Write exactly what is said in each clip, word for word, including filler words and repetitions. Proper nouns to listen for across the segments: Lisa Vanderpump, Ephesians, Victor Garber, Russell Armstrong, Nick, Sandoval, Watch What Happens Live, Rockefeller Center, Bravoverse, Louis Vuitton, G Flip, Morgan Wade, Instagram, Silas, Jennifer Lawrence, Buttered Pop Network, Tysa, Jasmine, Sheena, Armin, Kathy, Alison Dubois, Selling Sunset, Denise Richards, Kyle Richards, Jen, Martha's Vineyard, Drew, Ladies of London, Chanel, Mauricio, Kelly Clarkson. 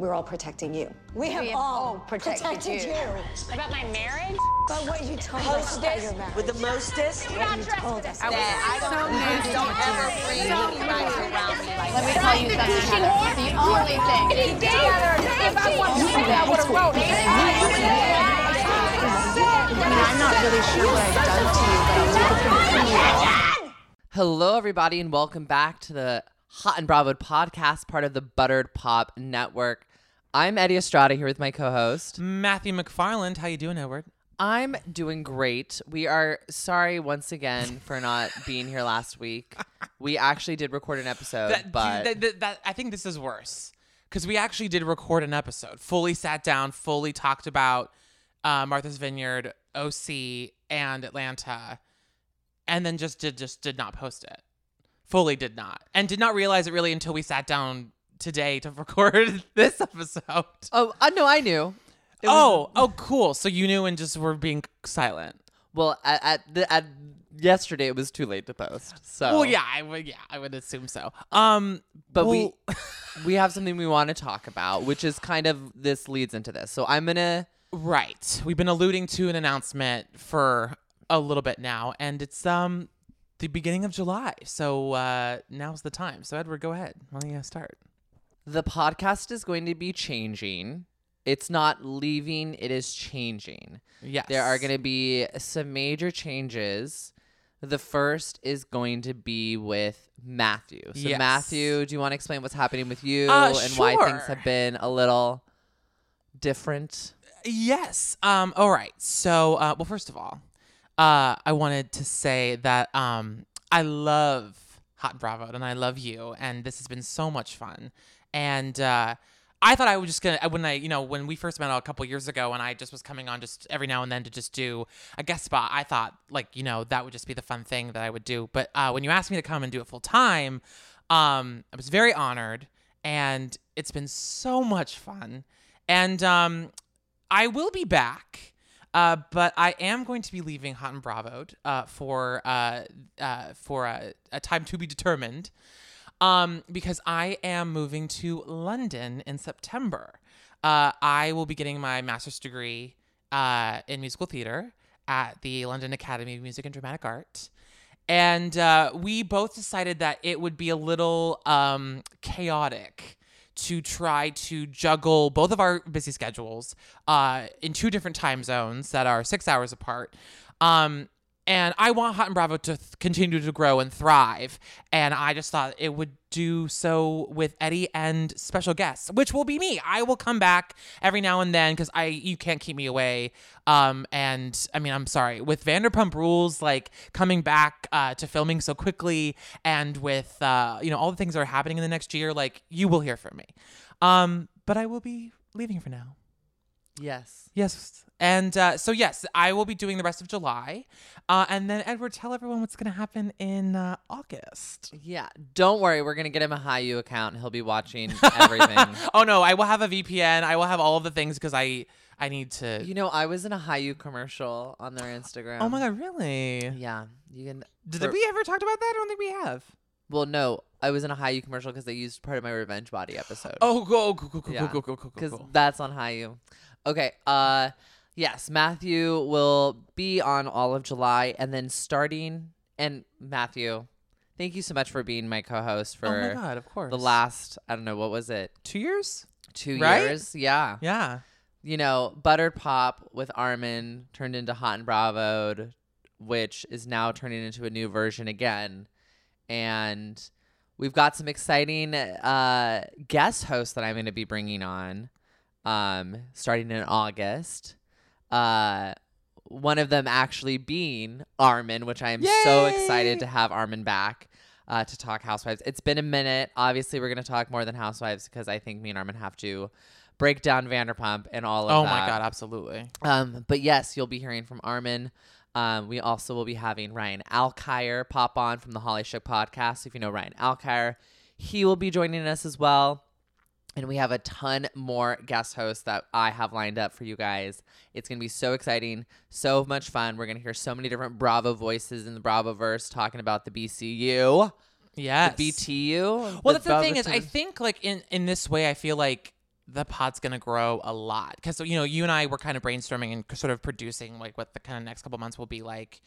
we're all protecting you. We have, we have all protected, protected you. you. About my marriage? But what you told us about your marriage. With the mostest? You not told us. I, I don't, so don't ever bring anybody around me like Let that. me tell you something, Heather. The only thing. If I wanted to do that, I would have wrote it. I'm not really sure what I've done to you, but I'm looking for you. Hello, everybody, and welcome back to the Hot and Bravo'd podcast, part of the Buttered Pop Network. I'm Eddie Estrada here with my co-host, Matthew McFarland. How you doing, Edward? I'm doing great. We are sorry once again for not being here last week. We actually did record an episode, that, but... That, that, that, I think this is worse, because we actually did record an episode. Fully sat down, fully talked about uh, Martha's Vineyard, O C, and Atlanta, and then just did just did not post it. Fully did not. And did not realize it really until we sat down today to record this episode. Oh, uh, no, I knew. It oh, was- oh, cool. So you knew and just were being silent. Well, at, at, the, at yesterday, it was too late to post. So, well, yeah, I would, yeah, I would assume so. Um, but well, we we have something we want to talk about, which is kind of this leads into this. So I'm gonna right. We've been alluding to an announcement for a little bit now, and it's um. the beginning of July. So uh, now's the time. So Edward, go ahead. Why don't you start? The podcast is going to be changing. It's not leaving. It is changing. Yes. There are going to be some major changes. The first is going to be with Matthew. So yes. Matthew, do you want to explain what's happening with you uh, and sure. why things have been a little different? Yes. Um. All right. So, uh, well, first of all, Uh, I wanted to say that um, I love Hot and Bravo'd and I love you, and this has been so much fun. And uh, I thought I was just gonna when I you know when we first met a couple years ago, and I just was coming on just every now and then to just do a guest spot. I thought like you know that would just be the fun thing that I would do. But uh, when you asked me to come and do it full time, um, I was very honored, and it's been so much fun. And um, I will be back. Uh, but I am going to be leaving Hot and Bravo'd uh, for uh, uh, for a, a time to be determined, um, because I am moving to London in September. Uh, I will be getting my master's degree uh, in musical theater at the London Academy of Music and Dramatic Art. And uh, we both decided that it would be a little um, chaotic to try to juggle both of our busy schedules uh, in two different time zones that are six hours apart. Um, and I want Hot and Bravo'd to th- continue to grow and thrive. And I just thought it would do so with Eddie and special guests, which will be me. I will come back every now and then because I you can't keep me away. Um, and I mean, I'm sorry. With Vanderpump Rules, like coming back uh, to filming so quickly, and with uh, you know all the things that are happening in the next year, like you will hear from me. Um, but I will be leaving for now. Yes. Yes. And uh, so, yes, I will be doing the rest of July. Uh, and then, Edward, tell everyone what's going to happen in uh, August. Yeah. Don't worry. We're going to get him a Hayu account. He'll be watching everything. Oh, no. I will have a V P N. I will have all of the things because I, I need to. You know, I was in a Hayu commercial on their Instagram. Oh, my God. Really? Yeah. You can. Did For... we ever talk about that? I don't think we have. Well, no. I was in a Hayu commercial because they used part of my Revenge Body episode. Oh, go, go, go, go, yeah. go, go, go, go, go. Because that's on Hayu. Okay. Uh... Yes, Matthew will be on all of July, and then starting, and Matthew, thank you so much for being my co-host for oh my God, of course. the last, I don't know, what was it? Two years? Two right? years, yeah. Yeah. You know, Buttered Pop with Armin turned into Hot and Bravo'd, which is now turning into a new version again, and we've got some exciting uh, guest hosts that I'm going to be bringing on um, starting in August. Uh, one of them actually being Armin, which I am Yay! so excited to have Armin back uh, to talk Housewives. It's been a minute. Obviously, we're going to talk more than Housewives because I think me and Armin have to break down Vanderpump and all of oh that. Oh, my God. Absolutely. Um, but yes, you'll be hearing from Armin. Um, we also will be having Ryan Alkire pop on from the Holly Shook podcast. If you know Ryan Alkire, he will be joining us as well. And we have a ton more guest hosts that I have lined up for you guys. It's going to be so exciting, so much fun. We're going to hear so many different Bravo voices in the Bravoverse talking about the B C U. Yes. The B T U. Well, the that's Bravo the thing is, I think like in, in this way, I feel like the pod's going to grow a lot. Because, you know, you and I were kind of brainstorming and sort of producing like what the kind of next couple months will be like.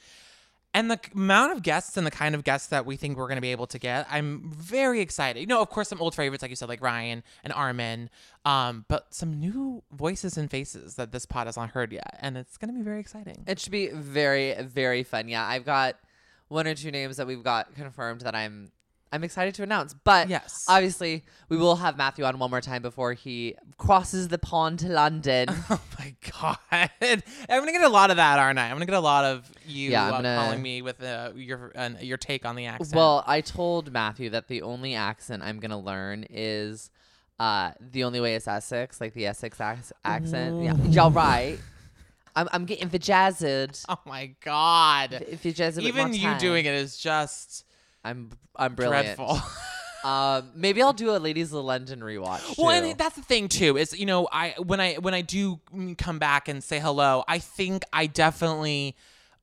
And the amount of guests and the kind of guests that we think we're going to be able to get, I'm very excited. You know, of course, some old favorites, like you said, like Ryan and Armin, um, but some new voices and faces that this pod has not heard yet. And it's going to be very exciting. It should be very, very fun. Yeah, I've got one or two names that we've got confirmed that I'm I'm excited to announce. But yes, obviously, we will have Matthew on one more time before he crosses the pond to London. Oh, my God. I'm going to get a lot of that, aren't I? I'm going to get a lot of you yeah, uh, gonna... calling me with uh, your uh, your take on the accent. Well, I told Matthew that the only accent I'm going to learn is uh, the only way is Essex, like the Essex ac- accent. Yeah. Y'all right. I'm I'm getting vajazzed. Oh, my God. V- vajazzed Even you doing it is just... I'm I'm brilliant. Dreadful. um, maybe I'll do a Ladies of London rewatch. Too. Well, and that's the thing too is you know I when I when I do come back and say hello, I think I definitely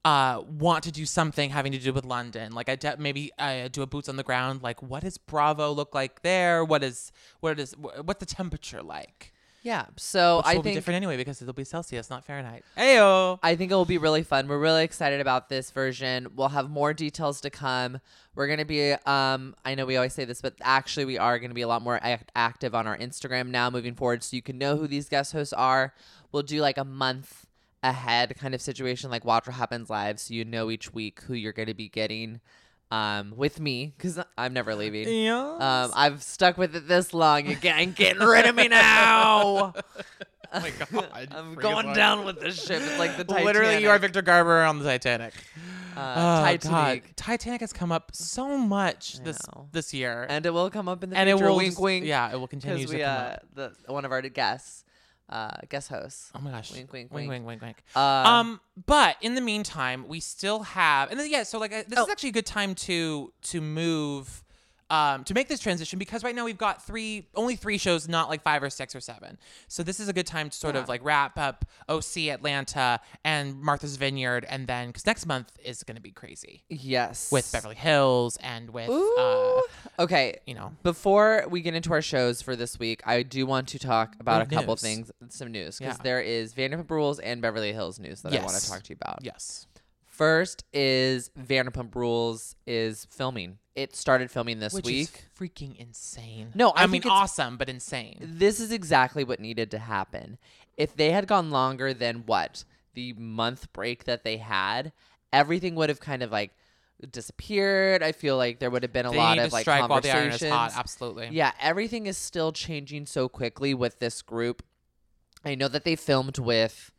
uh, want to do something having to do with London. Like I de- maybe I do a boots on the ground. Like what does Bravo look like there? What is what is what's the temperature like? Yeah, so Which I will think will be different anyway because it'll be Celsius, not Fahrenheit. Ayo! I think it will be really fun. We're really excited about this version. We'll have more details to come. We're gonna be, um, I know we always say this, but actually we are gonna be a lot more act- active on our Instagram now moving forward, so you can know who these guest hosts are. We'll do like a month ahead kind of situation, like Watch What Happens Live, so you know each week who you're gonna be getting. Um, with me, because I'm never leaving. Yes. Um, I've stuck with it this long. You ain't getting rid of me now. Oh my God. I'm going down with this ship. It's like the Titanic. Literally, you are Victor Garber on the Titanic. Uh, oh, Titanic. God. Titanic has come up so much this this year. And it will come up in the and future. It will wink, just, wink. Yeah, it will continue to we, come uh, up. The, one of our guests. Uh, guest hosts. Oh my gosh. Wink, wink, wink, wink, wink, wink. wink. Uh, um, but in the meantime, we still have, and then, yeah, so like uh, this oh. is actually a good time to to move, um, to make this transition because right now we've got three, only three shows, not like five or six or seven. So this is a good time to sort yeah. of like wrap up O C Atlanta and Martha's Vineyard, and then because next month is going to be crazy. Yes, with Beverly Hills and with. Ooh. Uh, okay, you know, before we get into our shows for this week, I do want to talk about Good a couple news. things, some news, because yeah. there is Vanderpump Rules and Beverly Hills news that yes. I want to talk to you about. Yes. First is Vanderpump Rules is filming. It started filming this Which week. Which is freaking insane. No, I, I mean, awesome, but insane. This is exactly what needed to happen. If they had gone longer than what? The month break that they had, everything would have kind of like disappeared. I feel like there would have been a they lot of like strike conversations. While the iron is hot. Absolutely. Yeah, everything is still changing so quickly with this group. I know that they filmed with...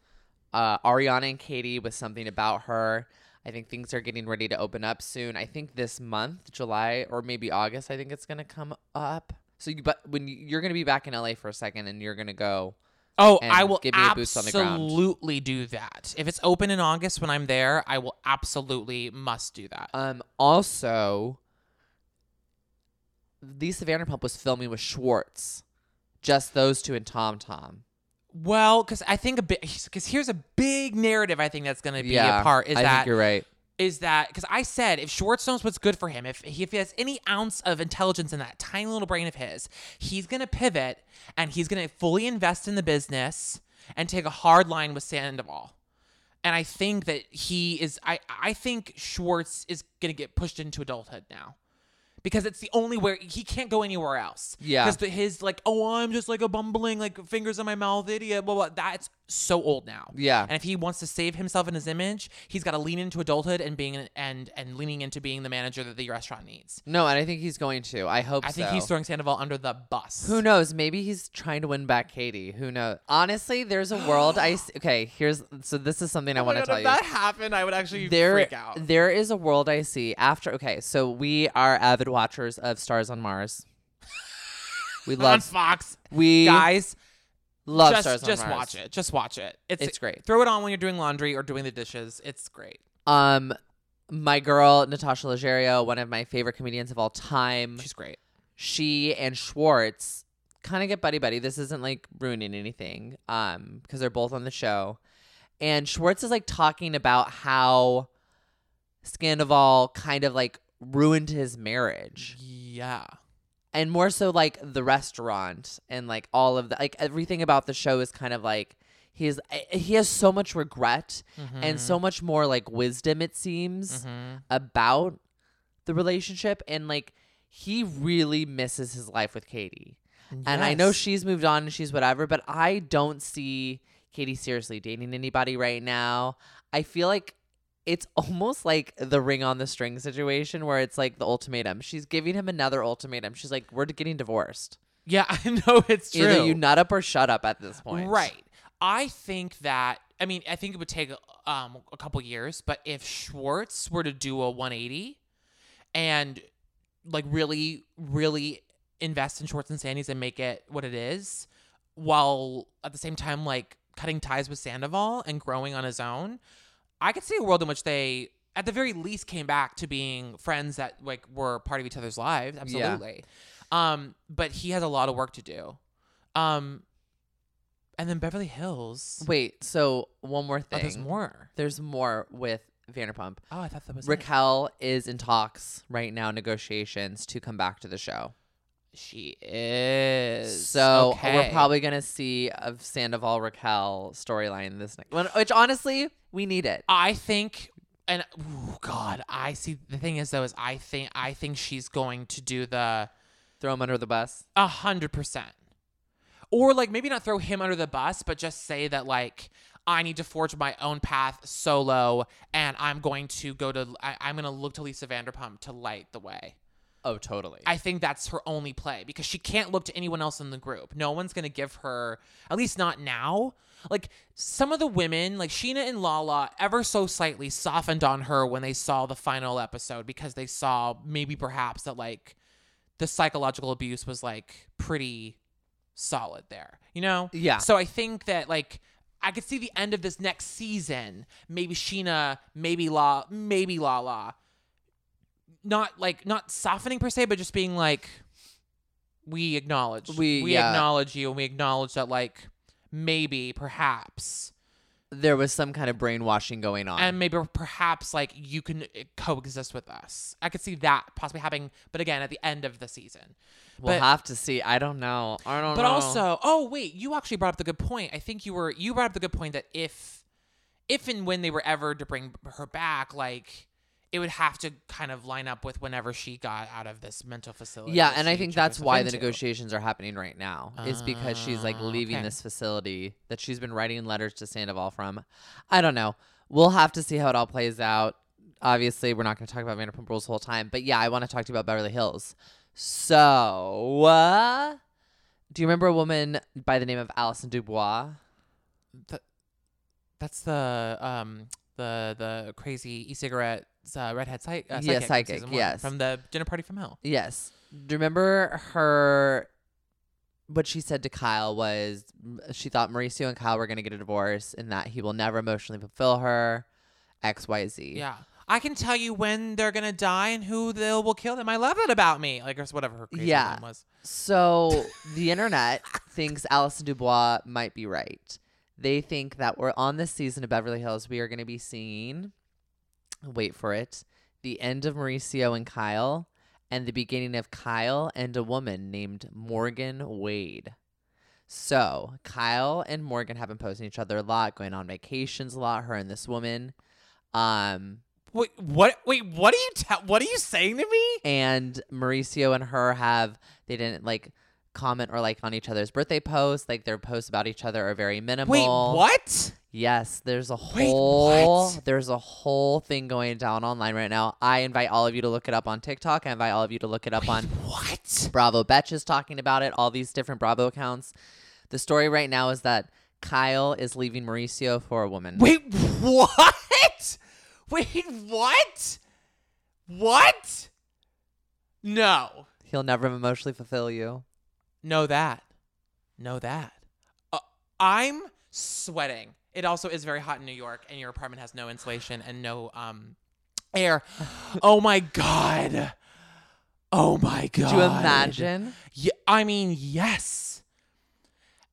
Uh, Ariana and Katie with something about her. I think things are getting ready to open up soon. I think this month, July or maybe August, I think it's going to come up. So you, but when you, you're going to be back in L A for a second and you're going to go. Oh, I will give me a boost on the ground. Absolutely do that. If it's open in August when I'm there, I will absolutely must do that. Um. Also, Lisa Vanderpump was filming with Schwartz. Just those two and Tom Tom. Well, because I think a bit, because here's a big narrative I think that's going to be yeah, a part is I that think you're right. Is that because I said if Schwartz knows what's good for him, if he, if he has any ounce of intelligence in that tiny little brain of his, he's going to pivot and he's going to fully invest in the business and take a hard line with Sandoval. And I think that he is, I, I think Schwartz is going to get pushed into adulthood now. Because it's the only way he can't go anywhere else. Yeah. Because his like, oh, I'm just like a bumbling like fingers in my mouth idiot. Blah blah. That's so old now. Yeah. And if he wants to save himself and his image, he's got to lean into adulthood and being and and leaning into being the manager that the restaurant needs. No, and I think he's going to. I hope. I so. I think he's throwing Sandoval under the bus. Who knows? Maybe he's trying to win back Katie. Who knows? Honestly, there's a world. I okay. Here's so this is something I oh want to tell if you. If that happened, I would actually there, freak out. There is a world I see after. Okay, so we are avid watchers of Stars on Mars. We love on Fox. We guys love just, Stars on just Mars. Just watch it. Just watch it. It's, it's great. Throw it on when you're doing laundry or doing the dishes. It's great. Um, my girl Natasha Leggero, one of my favorite comedians of all time. She's great. She and Schwartz kind of get buddy buddy. This isn't like ruining anything. Um, because they're both on the show, and Schwartz is like talking about how Sandoval kind of like ruined his marriage. Yeah. and more so like the restaurant and like all of the, like everything about the show is kind of like, he's, he has so much regret mm-hmm. and so much more like wisdom, it seems, mm-hmm. about the relationship. And like, he really misses his life with Katie. Yes. And I know she's moved on and she's whatever, but I don't see Katie seriously dating anybody right now. I feel like it's almost like the ring on the string situation where it's like the ultimatum. She's giving him another ultimatum. She's like, we're getting divorced. Yeah, I know, it's true. Either you nut up or shut up at this point. Right. I think that, I mean, I think it would take um, a couple years, but if Schwartz were to do a one eighty and like really, really invest in Schwartz and Sandy's and make it what it is, while at the same time, like cutting ties with Sandoval and growing on his own, I could see a world in which they, at the very least, came back to being friends that like were part of each other's lives. Absolutely. Yeah. Um, but he has a lot of work to do. Um, and then Beverly Hills. Wait, so one more thing. Oh, there's more. There's more with Vanderpump. Oh, I thought that was Raquel it. is in talks right now, negotiations to come back to the show. She is. So okay. We're probably going to see a Sandoval Raquel storyline this next one, which honestly, we need it. I think, and oh God, I see. The thing is though, is I think, I think she's going to do the throw him under the bus. A hundred percent. Or like maybe not throw him under the bus, but just say that like, I need to forge my own path solo and I'm going to go to, I, I'm going to look to Lisa Vanderpump to light the way. Oh, totally. I think that's her only play because she can't look to anyone else in the group. No one's going to give her, at least not now. Like some of the women, like Sheena and Lala, ever so slightly softened on her when they saw the final episode because they saw maybe perhaps that like the psychological abuse was like pretty solid there, you know? Yeah. So I think that like I could see the end of this next season. Maybe Sheena, maybe La, maybe Lala. Not like not softening per se, but just being like, we acknowledge, we, we yeah. acknowledge you, and we acknowledge that like maybe perhaps there was some kind of brainwashing going on, and maybe perhaps like you can coexist with us. I could see that possibly happening, but again, at the end of the season, we'll but, have to see. I don't know. I don't. But know. also, oh wait, you actually brought up the good point. I think you were you brought up the good point that if, if and when they were ever to bring her back, like. It would have to kind of line up with whenever she got out of this mental facility. Yeah, and I think that's why the negotiations are happening right now uh, is because she's like leaving okay. this facility that she's been writing letters to Sandoval from. I don't know. We'll have to see how it all plays out. Obviously, we're not going to talk about Vanderpump Rules the whole time. But yeah, I want to talk to you about Beverly Hills. So, uh, do you remember a woman by the name of Alison Dubois? The, that's the um the the crazy e-cigarette. Uh, redhead psych- uh, psychic. Yeah, psychic. Yes. From the dinner party from hell. Yes. Do you remember her? What she said to Kyle was she thought Mauricio and Kyle were going to get a divorce and that he will never emotionally fulfill her. X, Y, Z. Yeah. I can tell you when they're going to die and who they will kill them. I love that about me. Like, or whatever her crazy yeah. name was. So the internet thinks Alison Dubois might be right. They think that we're on this season of Beverly Hills. We are going to be seeing. Wait for it. The end of Mauricio and Kyle and the beginning of Kyle and a woman named Morgan Wade. So Kyle and Morgan have been posting each other a lot, going on vacations a lot, her and this woman. Um, wait, what? Wait, what are you, ta- what are you saying to me? And Mauricio and her have, they didn't like comment or like on each other's birthday posts. Like their posts about each other are very minimal. Wait, what? Yes, there's a whole Wait, there's a whole thing going down online right now. I invite all of you to look it up on TikTok. I invite all of you to look it up Wait, on what? Bravo Betch is talking about it. All these different Bravo accounts. The story right now is that Kyle is leaving Mauricio for a woman. Wait, what? Wait, what? What? No. He'll never emotionally fulfill you. Know that. Know that. Uh, I'm sweating. It also is very hot in New York, and your apartment has no insulation and no um, air. Oh, my God. Oh, my God. Could you imagine? Yeah, I mean, yes.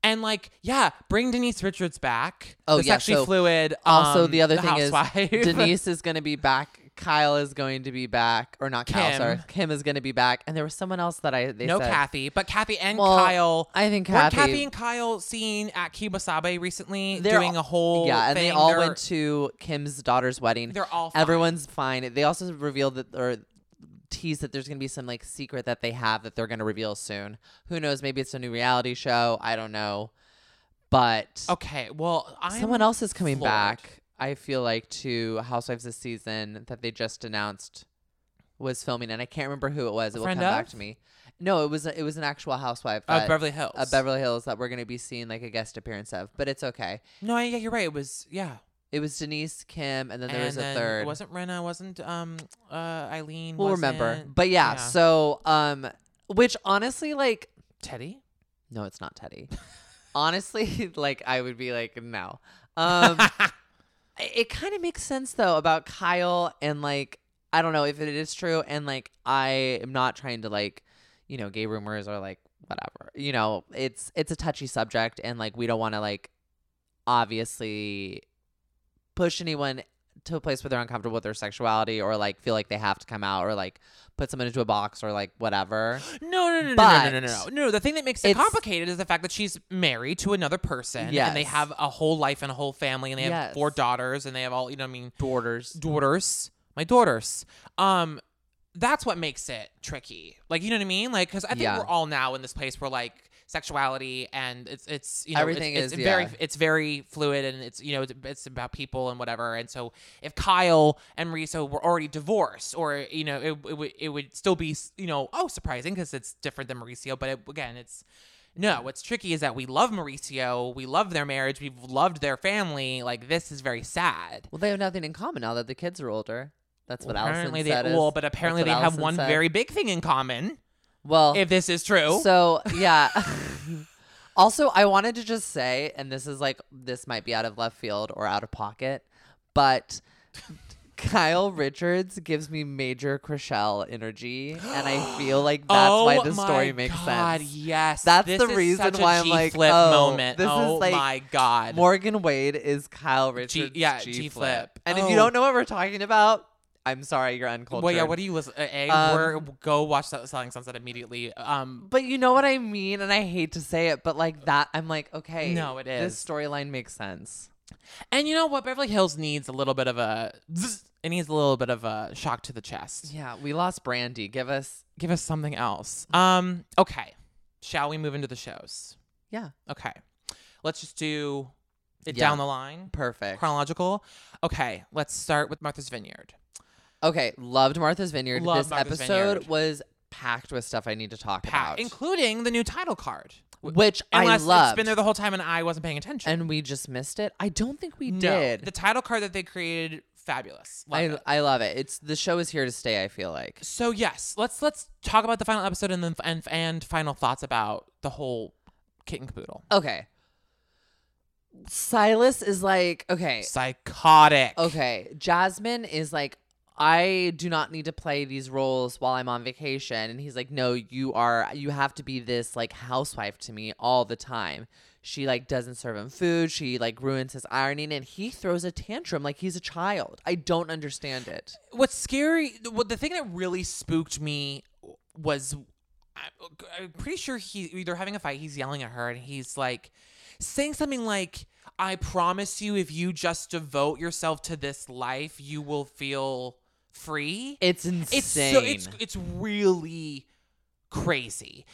And, like, yeah, bring Denise Richards back. Oh, the yeah. Sexually so fluid. Also, um, the other the thing housewife. is Denise is going to be back Kyle is going to be back, or not Kyle, Kim. sorry. Kim is going to be back. And there was someone else that I, they no said. No Kathy, but Kathy and well, Kyle. I think Kathy. Were Kathy and Kyle seen at Kibasabe recently they're doing all, a whole Yeah, and thing. they all they're, went to Kim's daughter's wedding. They're all fine. Everyone's fine. They also revealed that, or teased that there's going to be some like secret that they have that they're going to reveal soon. Who knows? Maybe it's a new reality show. I don't know. But. Okay, well, I'm Someone else is coming floored. back. I feel like to Housewives this season that they just announced was filming, and I can't remember who it was. It will come of? back to me. No, it was a, it was an actual housewife of uh, Beverly Hills. Uh, Beverly Hills that we're going to be seeing like a guest appearance of, but it's okay. No, I, yeah, you're right. It was yeah. It was Denise, Kim, and then there and was a third. It wasn't Renna. Wasn't um uh, Eileen. We'll wasn't, remember, but yeah, yeah. So um, which honestly, like Teddy. No, it's not Teddy. Honestly, like I would be like no. Um. It kind of makes sense, though, about Kyle and, like, I don't know if it is true. And, like, I am not trying to, like, you know, gay rumors are, like, whatever. You know, it's it's a touchy subject. And, like, we don't want to, like, obviously push anyone to a place where they're uncomfortable with their sexuality or, like, feel like they have to come out or, like, put someone into a box or, like, whatever. No, no, no, but no, no, no, no, no, no. The thing that makes it complicated is the fact that she's married to another person. Yes. And they have a whole life and a whole family. And they have yes. four daughters. And they have all, you know what I mean? Daughters. Daughters. My daughters. Um, that's what makes it tricky. Like, you know what I mean? Like, because I think yeah. we're all now in this place where, like, sexuality and it's it's you know everything it's, is it's yeah. very it's very fluid and it's you know it's, it's about people and whatever. And so if Kyle and Mauricio were already divorced, or you know it it would it would still be you know oh surprising because it's different than Mauricio. But it, again, it's no. What's tricky is that we love Mauricio, we love their marriage, we've loved their family. Like this is very sad. Well, they have nothing in common now that the kids are older. That's what well, Allison they, said. Well, is, but apparently they Allison have one said. very big thing in common. Well, if this is true. So, yeah. Also, I wanted to just say, and this is like, this might be out of left field or out of pocket, but Kyle Richards gives me major Chrishell energy. And I feel like that's oh why this story makes God, sense. Yes. That's this the reason why i I'm like, oh, moment. this oh is like, my God. Morgan Wade is Kyle Richards. G- yeah, G Flip. And oh. if you don't know what we're talking about, I'm sorry, you're uncultured. Well, yeah, what do you listen? A, um, go watch that Selling Sunset immediately. Um, but you know what I mean, and I hate to say it, but like that, I'm like, okay, no, it is. This storyline makes sense. And you know what, Beverly Hills needs a little bit of a, it needs a little bit of a shock to the chest. Yeah, we lost Brandy. Give us, give us something else. Um, okay, shall we move into the shows? Yeah. Okay, let's just do it yeah. down the line. Perfect. Chronological. Okay, let's start with Martha's Vineyard. Okay, loved Martha's Vineyard. Loved this Martha's episode Vineyard. was packed with stuff I need to talk packed, about. Including the new title card. Which Unless I loved. It's been there the whole time and I wasn't paying attention. And we just missed it? I don't think we no. did. The title card that they created, fabulous. Love I, I love it. It's the show is here to stay, I feel like. So yes, let's let's talk about the final episode and then and, and final thoughts about the whole kit and caboodle. Okay. Silas is like, okay. Psychotic. Okay. Jasmine is like, I do not need to play these roles while I'm on vacation. And he's like, no, you are, you have to be this like housewife to me all the time. She like doesn't serve him food. She like ruins his ironing and he throws a tantrum like he's a child. I don't understand it. What's scary, what the thing that really spooked me was I'm pretty sure he, they're having a fight. He's yelling at her and he's like saying something like, I promise you, if you just devote yourself to this life, you will feel free. It's insane. It's, so, it's it's really crazy.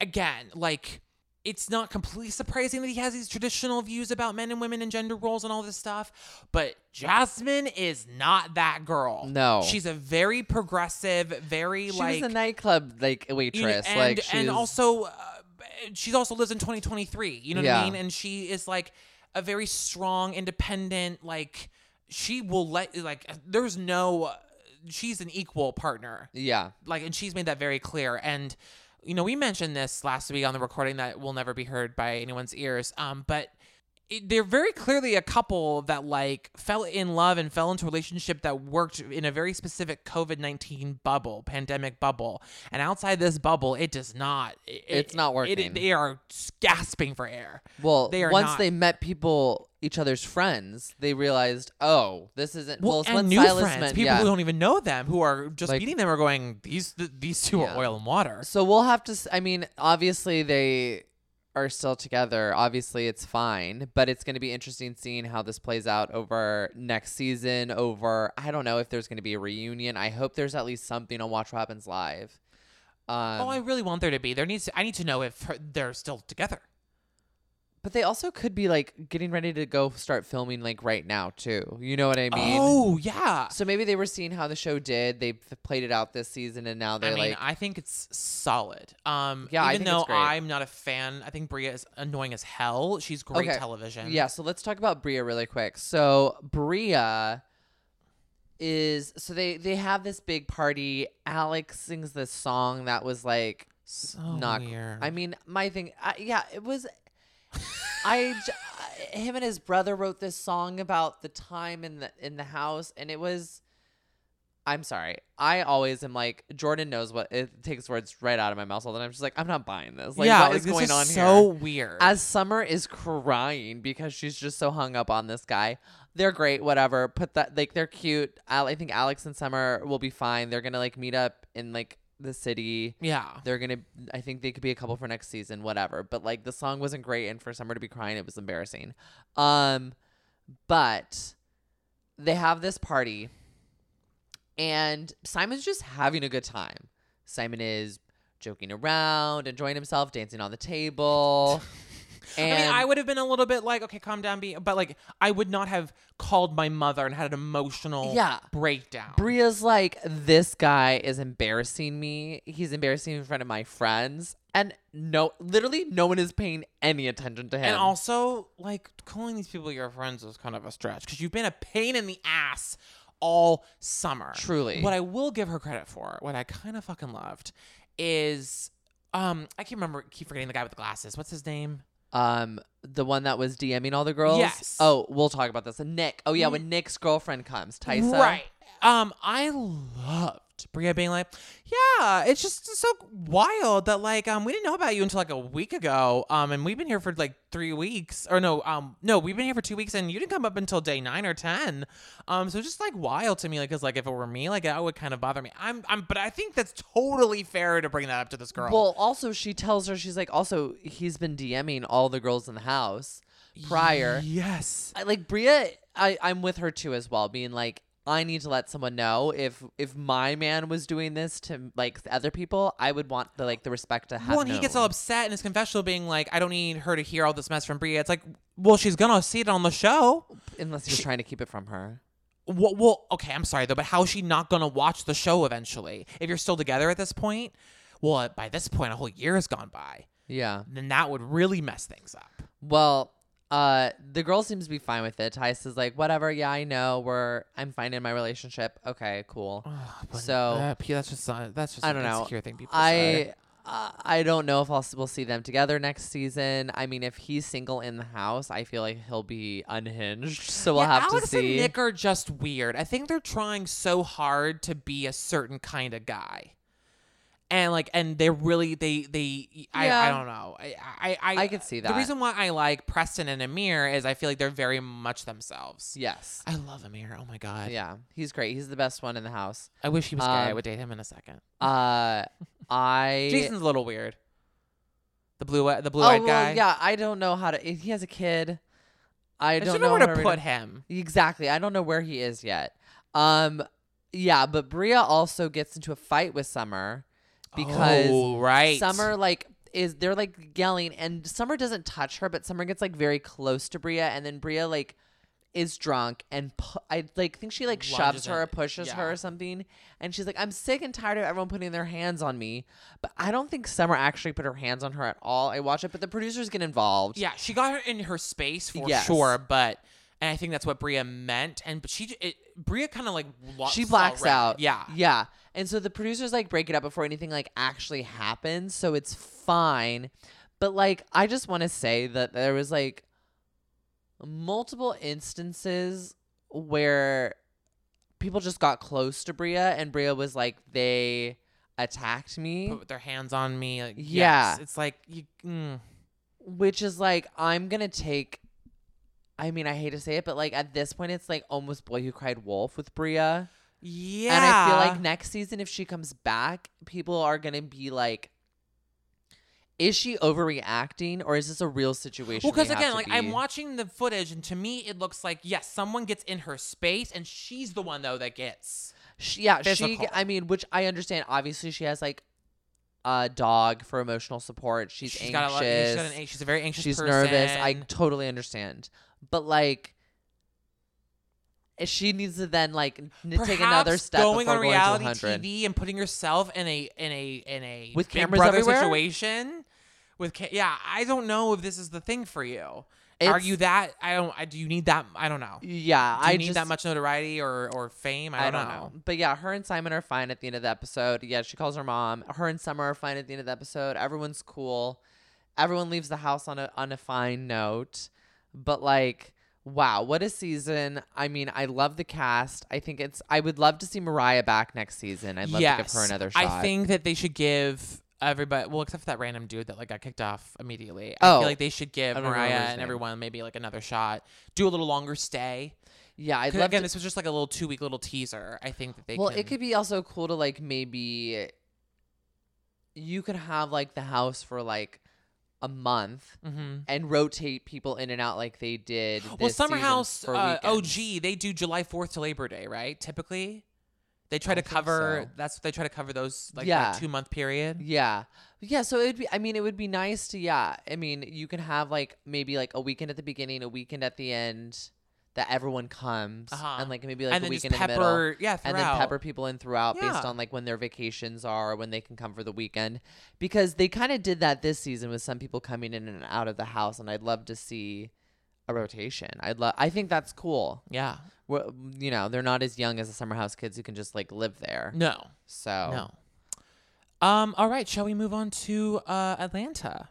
Again, like it's not completely surprising that he has these traditional views about men and women and gender roles and all this stuff, but Jasmine is not that girl. No, she's a very progressive, very she like she's a nightclub like waitress, and, like she's... and also uh, she also lives in twenty twenty-three. You know yeah. what I mean? And she is like a very strong, independent. Like she will let like there's no. Uh, she's an equal partner. Yeah. Like, and she's made that very clear. And, you know, we mentioned this last week on the recording that will never be heard by anyone's ears. Um, but it, they're very clearly a couple that like fell in love and fell into a relationship that worked in a very specific covid nineteen bubble, pandemic bubble. And outside this bubble, it does not, it, it's not working. It, they are gasping for air. Well, they are once not, they met people each other's friends, they realized, oh, this isn't. Well, well and when new Silas friends, meant, people yeah. who don't even know them, who are just like, meeting them, are going, these th- these two yeah. are oil and water. So we'll have to. S- I mean, obviously they are still together. Obviously it's fine, but it's going to be interesting seeing how this plays out over next season. Over, I don't know if there's going to be a reunion. I hope there's at least something on Watch What Happens Live. Um, oh, I really want there to be. There needs. To, I need to know if her, they're still together. But they also could be like getting ready to go start filming like right now too. You know what I mean? Oh yeah. So maybe they were seeing how the show did. They played it out this season, and now they're I mean, like. I think it's solid. Um, yeah, even I think though it's great. I'm not a fan, I think Bria is annoying as hell. She's great okay. television. Yeah. So let's talk about Bria really quick. So Bria is so they they have this big party. Alex sings this song that was like so not weird. I mean, my thing. I, yeah, it was. I, him and his brother wrote this song about the time in the in the house, and it was. I'm sorry. I always am like Jordan knows what it takes words right out of my mouth, all the time. I'm just like I'm not buying this. Like, yeah, what like, is this going is on so here? So weird. As Summer is crying because she's just so hung up on this guy. They're great, whatever. Put that like they're cute. I, I think Alex and Summer will be fine. They're gonna like meet up in like. The city. Yeah. They're going to, I think they could be a couple for next season, whatever. But like the song wasn't great. And for Summer to be crying, it was embarrassing. Um, but they have this party and Simon's just having a good time. Simon is joking around, enjoying himself, dancing on the table. And I mean, I would have been a little bit like, okay, calm down, B. But like, I would not have called my mother and had an emotional yeah. breakdown. Bria's like, this guy is embarrassing me. He's embarrassing me in front of my friends. And no, literally no one is paying any attention to him. And also, like, calling these people your friends was kind of a stretch because you've been a pain in the ass all summer. Truly. What I will give her credit for, what I kind of fucking loved, is, um, I can't remember, keep forgetting the guy with the glasses. What's his name? Um, the one that was DMing all the girls. Yes. Oh, we'll talk about this. And Nick. Oh yeah, mm. when Nick's girlfriend comes, Tysa. Right. Um, I loved Bria being like, yeah, it's just so wild that like um we didn't know about you until like a week ago. Um, and we've been here for like three weeks or no um no we've been here for two weeks and you didn't come up until day nine or ten. Um, so just like wild to me like because like if it were me like that would kind of bother me. I'm I'm but I think that's totally fair to bring that up to this girl. Well, also she tells her she's like also he's been DMing all the girls in the house prior. Yes, I, like Bria, I I'm with her too as well, being like. I need to let someone know if if my man was doing this to like other people, I would want the like the respect to have. Well, and known. He gets all upset in his confessional, being like, "I don't need her to hear all this mess from Bria." It's like, well, she's gonna see it on the show, unless he's she- trying to keep it from her. Well, well, okay, I'm sorry though, but how is she not gonna watch the show eventually if you're still together at this point? Well, by this point, a whole year has gone by. Yeah, then that would really mess things up. Well. Uh, the girl seems to be fine with it. Tyce is like, whatever. Yeah, I know. We're I'm fine in my relationship. Okay, cool. Oh, so that, that's just not, that's just I don't know. Thing people I uh, I don't know if I'll we'll see them together next season. I mean, if he's single in the house, I feel like he'll be unhinged. So we'll yeah, have Alex to see. Alex and Nick are just weird. I think they're trying so hard to be a certain kind of guy. And like, and they're really, they, they, yeah. I, I don't know. I, I, I, I could see that. The reason why I like Preston and Amir is I feel like they're very much themselves. Yes. I love Amir. Oh my God. Yeah. He's great. He's the best one in the house. I wish he was um, gay. I would date him in a second. Uh, I. Jason's a little weird. The blue, the blue eyed oh, well, guy. Yeah. I don't know how to, he has a kid. I, I don't know where to put to, him. Exactly. I don't know where he is yet. Um, yeah. But Bria also gets into a fight with Summer. Because oh, right. Summer like is they're like yelling and Summer doesn't touch her, but Summer gets like very close to Bria and then Bria like is drunk and pu- I like think she like lunges shoves her or pushes yeah. her or something and she's like I'm sick and tired of everyone putting their hands on me, but I don't think Summer actually put her hands on her at all. I watch it, but the producers get involved. Yeah, she got her in her space for yes. sure, but. And I think that's what Bria meant. And but she, it, Bria kind of like she blacks out. Yeah. Yeah. And so the producers like break it up before anything like actually happens. So it's fine. But like, I just want to say that there was like multiple instances where people just got close to Bria and Bria was like, they attacked me. Put their hands on me. Like, yeah. Yes. It's like, you, mm. which is like, I'm going to take I mean, I hate to say it, but like at this point, it's like almost Boy Who Cried Wolf with Bria. Yeah. And I feel like next season, if she comes back, people are going to be like, is she overreacting or is this a real situation? Well, because again, like be? I'm watching the footage and to me, it looks like, yes, someone gets in her space and she's the one though that gets she, yeah, physical. She, I mean, which I understand. Obviously she has like a dog for emotional support. She's, she's anxious. Got a lot, she's, got an, she's a very anxious she's person. She's nervous. I totally understand. But like, she needs to then like n- take another step going before on going reality to one hundred. T V and putting herself in a in a in a with Big cameras Brother everywhere situation. With ca- yeah, I don't know if this is the thing for you. It's, Are you that? I don't. I, do you need that? I don't know. Yeah, do you I need just, that much notoriety or or fame. I don't, I don't know. know. But yeah, her and Simon are fine at the end of the episode. Yeah, she calls her mom. Her and Summer are fine at the end of the episode. Everyone's cool. Everyone leaves the house on a on a fine note. But like. Wow, what a season. I mean, I love the cast. I think it's, I would love to see Mariah back next season. I'd love yes. to give her another shot. I think that they should give everybody, well, except for that random dude that like got kicked off immediately. Oh, I feel like they should give Mariah and everyone maybe like another shot. Do a little longer stay. Yeah, I'd love again, to- this was just like a little two week little teaser. I think that they well, can. Well, it could be also cool to like maybe you could have like the house for like a month mm-hmm. and rotate people in and out like they did. This well, Summer House, uh, O G, they do July fourth to Labor Day, right? Typically they try I to cover, so. that's what they try to cover those like yeah. that two month period. Yeah. Yeah. So it'd be, I mean, it would be nice to, yeah. I mean, you can have like maybe like a weekend at the beginning, a weekend at the end that everyone comes uh-huh. and like maybe like and a weekend pepper, in the middle yeah, and then pepper people in throughout yeah. based on like when their vacations are or when they can come for the weekend, because they kind of did that this season with some people coming in and out of the house. And I'd love to see a rotation. I'd love, I think that's cool. Yeah. We're, you know, they're not as young as the Summer House kids who can just like live there. No. So. No. Um. All right. Shall we move on to uh, Atlanta?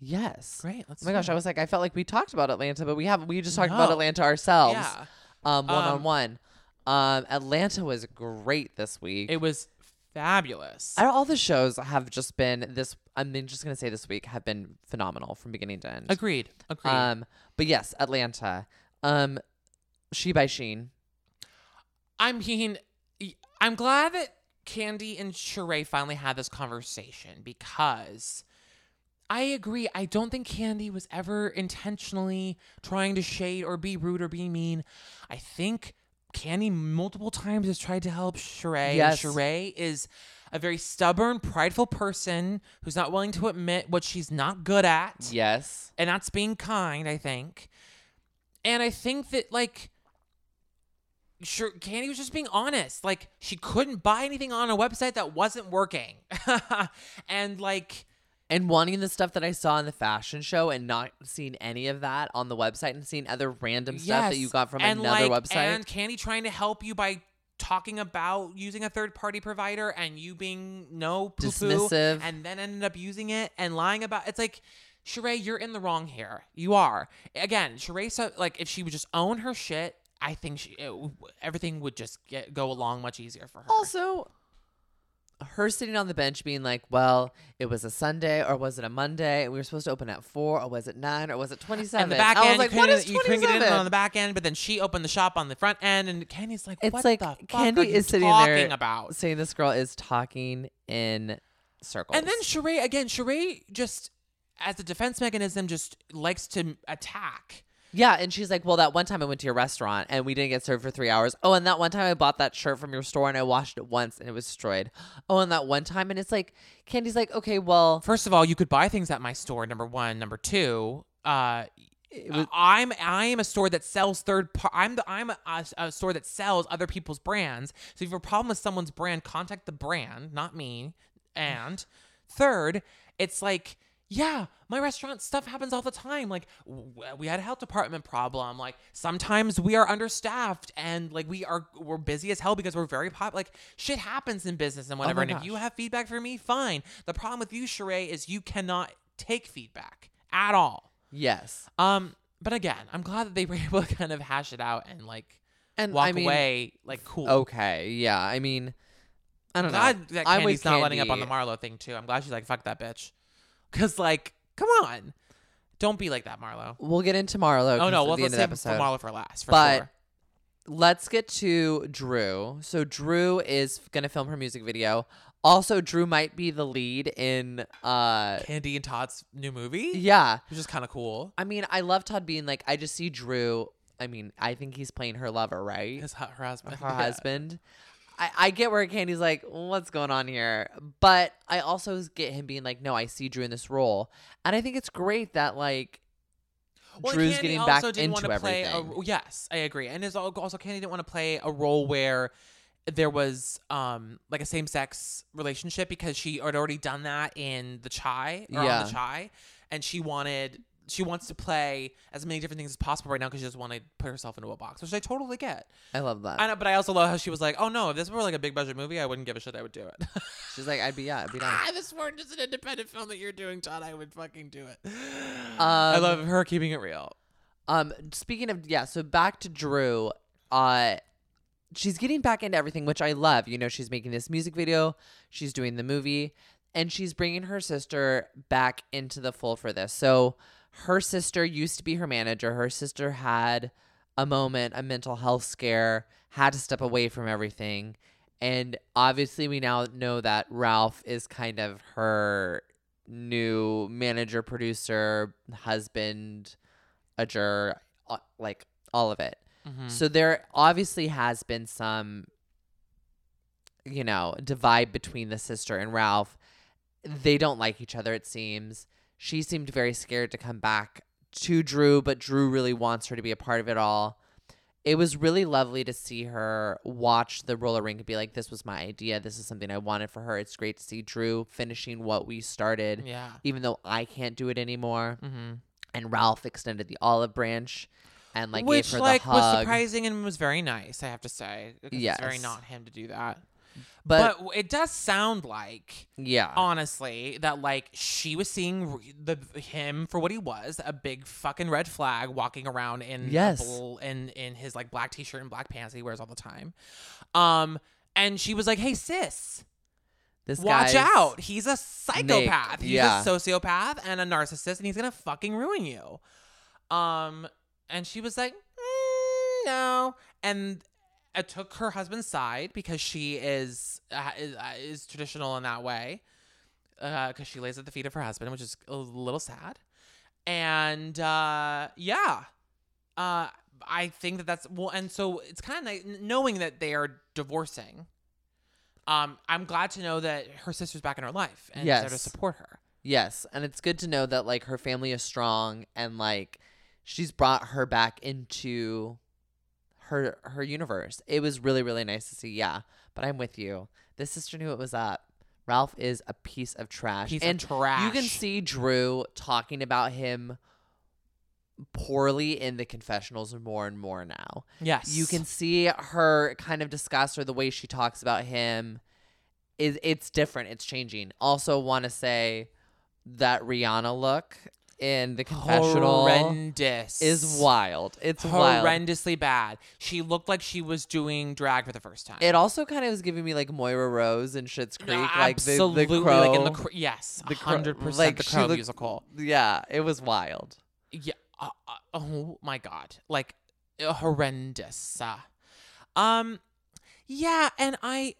Yes. Great. Let's oh my gosh. It. I was like, I felt like we talked about Atlanta, but we haven't. We just talked no. about Atlanta ourselves. Yeah. Um, one um, on one. Um, Atlanta was great this week. It was fabulous. I, all the shows have just been this. I'm just going to say this week have been phenomenal from beginning to end. Agreed. Agreed. Um, but yes, Atlanta. Um, She by Sheen. I mean, I'm glad that Kandi and Sheree finally had this conversation because. I agree. I don't think Kandi was ever intentionally trying to shade or be rude or be mean. I think Kandi multiple times has tried to help Sheree. Yes. Sheree is a very stubborn, prideful person who's not willing to admit what she's not good at. Yes. And that's being kind, I think. And I think that, like, sure, Kandi was just being honest. Like, she couldn't buy anything on a website that wasn't working. And, like... And wanting the stuff that I saw in the fashion show and not seeing any of that on the website and seeing other random yes. stuff that you got from and another like, website. And Kandi trying to help you by talking about using a third-party provider and you being no poo-poo dismissive. And then ended up using it and lying about it. It's like, Sheree, you're in the wrong here. You are. Again, Sheree, so, like, if she would just own her shit, I think she, it, everything would just get, go along much easier for her. Also... her sitting on the bench being like, well, it was a Sunday or was it a Monday? We were supposed to open at four or was it nine or was it twenty-seven? And the back end, I was like, what is twenty-seven? You couldn't get it on the back end, but then she opened the shop on the front end and Candy's like, what the fuck are you talking about? Saying this girl is talking in circles. And then Sheree, again, Sheree just, as a defense mechanism, just likes to attack. Yeah, and she's like, well, that one time I went to your restaurant and we didn't get served for three hours. Oh, and that one time I bought that shirt from your store and I washed it once and it was destroyed. Oh, and that one time. And it's like, Candy's like, okay, well. First of all, you could buy things at my store, number one. Number two, uh, was, I'm I am a store that sells third par- I'm the I'm a, a store that sells other people's brands. So if you have a problem with someone's brand, contact the brand, not me. And third, it's like. Yeah, my restaurant stuff happens all the time. Like, we had a health department problem. Like, sometimes we are understaffed and like we are we're busy as hell because we're very pop. Like, shit happens in business and whatever. Oh my gosh. And if you have feedback for me, fine. The problem with you, Sheree, is you cannot take feedback at all. Yes. Um. But again, I'm glad that they were able to kind of hash it out and like and walk I mean, away like cool. Okay. Yeah. I mean, I don't I'm know. Glad that Candy's not Kandi. Letting up on the Marlo thing too. I'm glad she's like, fuck that bitch. Because, like, come on. Don't be like that, Marlo. We'll get into Marlo. Oh, no. Well, let's save Marlo for last. For but sure. Let's get to Drew. So Drew is going to film her music video. Also, Drew might be the lead in uh, Kandi and Todd's new movie. Yeah. Which is kind of cool. I mean, I love Todd being like, I just see Drew. I mean, I think he's playing her lover, right? His, her husband. Her yeah. husband. I, I get where Candy's like, what's going on here? But I also get him being like, no, I see Drew in this role. And I think it's great that, like, well, Drew's Kandi getting back into everything. A, yes, I agree. And it's also Kandi didn't want to play a role where there was, um, like, a same-sex relationship because she had already done that in The Chi. Or yeah. On The Chi. And she wanted... She wants to play as many different things as possible right now because she just want to put herself into a box, which I totally get. I love that. I know, but I also love how she was like, oh, no, if this were like a big budget movie, I wouldn't give a shit. I would do it. She's like, I'd be, yeah, I'd be done. Ah, this weren't just an independent film that you're doing, Todd. I would fucking do it. Um, I love her keeping it real. Um, speaking of, yeah, so back to Drew. Uh, she's getting back into everything, which I love. You know, she's making this music video. She's doing the movie. And she's bringing her sister back into the fold for this. So... Her sister used to be her manager. Her sister had a moment, a mental health scare, had to step away from everything. And obviously we now know that Ralph is kind of her new manager, producer, husband, adjure, like all of it. Mm-hmm. So there obviously has been some, you know, divide between the sister and Ralph. They don't like each other, it seems. She seemed very scared to come back to Drew, but Drew really wants her to be a part of it all. It was really lovely to see her watch the roller rink and be like, this was my idea. This is something I wanted for her. It's great to see Drew finishing what we started, yeah. even though I can't do it anymore. Mm-hmm. And Ralph extended the olive branch and like Which, gave her like, the hug. Which was surprising and was very nice, I have to say. Yes. It's very not him to do that. But, but it does sound like, yeah, honestly, that like she was seeing the him for what he was, a big fucking red flag walking around in yes. bull, in in his like black t-shirt and black pants that he wears all the time, um, and she was like, "Hey sis, this watch out! He's a psychopath. Nick. He's yeah. a sociopath and a narcissist, and he's gonna fucking ruin you." Um, and she was like, mm, "No," and. I took her husband's side because she is uh, is, uh, is traditional in that way, because uh, she lays at the feet of her husband, which is a little sad. And uh, yeah, uh, I think that that's well. And so it's kind of nice knowing that they are divorcing. Um, I'm glad to know that her sister's back in her life and yes. there to support her. Yes, and it's good to know that like her family is strong and like she's brought her back into. Her her universe. It was really, really nice to see. Yeah. But I'm with you. This sister knew it was up. Ralph is a piece of trash. Piece and of trash. You can see Drew talking about him poorly in the confessionals more and more now. Yes. You can see her kind of disgust or the way she talks about him. Is It's different. It's changing. Also want to say that Rihanna look in the confessional horrendous is wild. It's wild. Horrendously bad. She looked like she was doing drag for the first time. It also kind of was giving me like Moira Rose and Schitt's Creek, no, like absolutely. The, the Crow, like in the cr- yes, the hundred percent the Crow looked, musical. Yeah, it was wild. Yeah. Uh, uh, oh my god, like uh, horrendous. Uh, um, yeah, and I.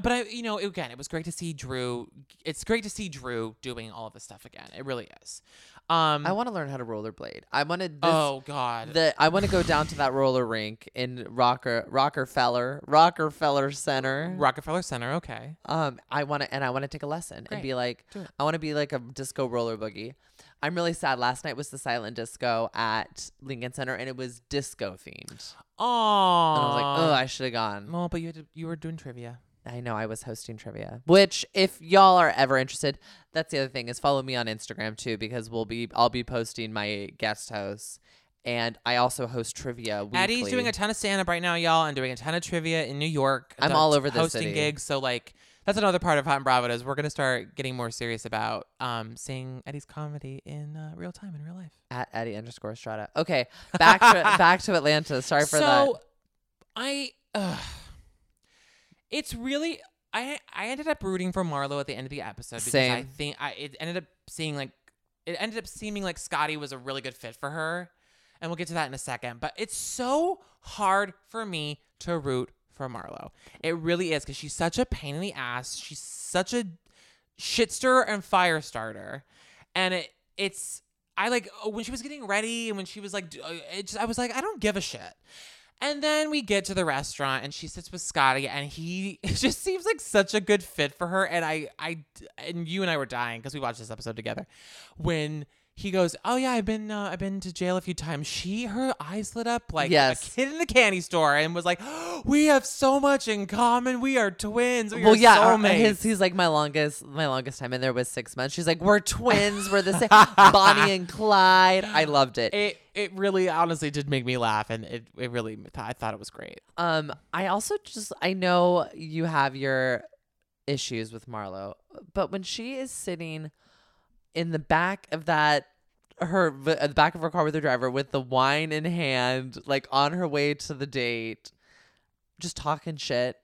But, I, you know, again, it was great to see Drew. It's great to see Drew doing all of this stuff again. It really is. Um, I want to learn how to rollerblade. I want to. Oh, God. The, I want to go down to that roller rink in Rocker Rockefeller. Rockefeller Center. Rockefeller Center. Okay. Um, I want to. And I want to take a lesson great. And be like, I want to be like a disco roller boogie. I'm really sad. Last night was the silent disco at Lincoln Center, and it was disco themed. Oh. And I was like, oh, I should have gone. Oh, but you had to, you were doing trivia. I know I was hosting trivia, which if y'all are ever interested, that's the other thing is follow me on Instagram too, because we'll be, I'll be posting my guest hosts and I also host trivia weekly. Eddie's doing a ton of stand up right now, y'all, and doing a ton of trivia in New York. I'm all over the hosting city. Gigs. So like, that's another part of Hot and Bravo'd is we're going to start getting more serious about um, seeing Eddie's comedy in uh, real time, in real life. At Eddie underscore Estrada. Okay. Back to, back to Atlanta. Sorry for so, that. So I, ugh. It's really I I ended up rooting for Marlo at the end of the episode because Same. I think I it ended up seeing like It ended up seeming like Scotty was a really good fit for her. And we'll get to that in a second. But it's so hard for me to root for Marlo. It really is, because she's such a pain in the ass. She's such a shit stirrer and fire starter. And it it's... I like when she was getting ready and when she was like, it just, I was like, I don't give a shit. And then we get to the restaurant and she sits with Scotty and he it just seems like such a good fit for her. And I, I, and you and I were dying because we watched this episode together when he goes, oh yeah, I've been, uh, I've been to jail a few times. She, her eyes lit up like yes. a kid in the candy store and was like, oh, we have so much in common. We are twins. We well, are yeah, soulmates. His, he's like my longest, my longest time in there was six months. She's like, we're twins. We're the same. Bonnie and Clyde. I loved it. It, it really honestly did make me laugh. And it, it really, I thought it was great. Um, I also just, I know you have your issues with Marlo, but when she is sitting in the back of that, her at the back of her car with her driver with the wine in hand, like on her way to the date, just talking shit.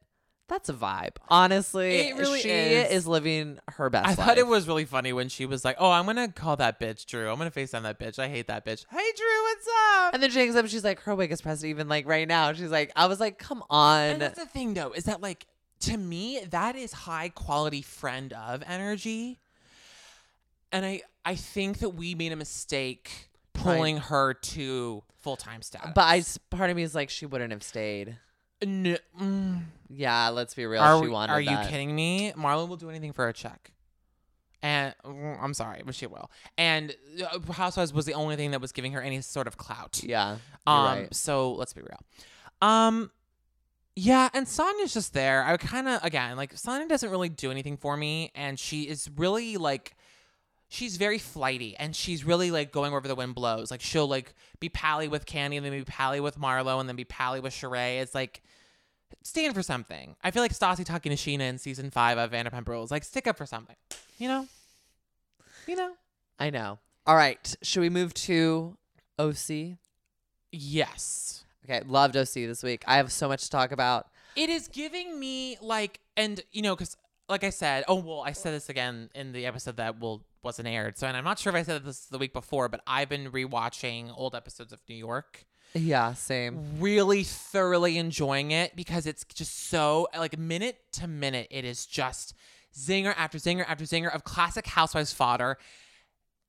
That's a vibe. Honestly, it really she is. is living her best I life. I thought it was really funny when she was like, oh, I'm going to call that bitch Drew. I'm going to FaceTime that bitch. I hate that bitch. Hey, Drew, what's up? And then she hangs up. She's like, her wig is pressed even like right now. She's like, I was like, come on. And that's the thing, though, is that like, to me, that is high quality friend of energy. And I, I think that we made a mistake pulling right. her to full-time status. But I, part of me is like, she wouldn't have stayed. No, mm. Yeah, let's be real. Are, she wanted Are that. You kidding me? Marlo will do anything for a check. And I'm sorry, but she will. And Housewives was the only thing that was giving her any sort of clout. Yeah. Um. Right. So let's be real. Um. Yeah, and Sonya's just there. I kind of, again, like, Sonya doesn't really do anything for me. And she is really, like... she's very flighty and she's really like going wherever the wind blows. Like she'll like be pally with Kandi and then be pally with Marlo and then be pally with Sheree. It's like, stand for something. I feel like Stassi talking to Sheena in season five of Vanderpump Rules. Like stick up for something, you know? You know? I know. All right. Should we move to O C? Yes. Okay. Loved O C this week. I have so much to talk about. It is giving me like, and you know, because like I said, oh, well, I said this again in the episode that will... wasn't aired. So, and I'm not sure if I said this the week before, but I've been rewatching old episodes of New York. Yeah, same. Really thoroughly enjoying it because it's just so, like, minute to minute, it is just zinger after zinger after zinger of classic Housewives fodder.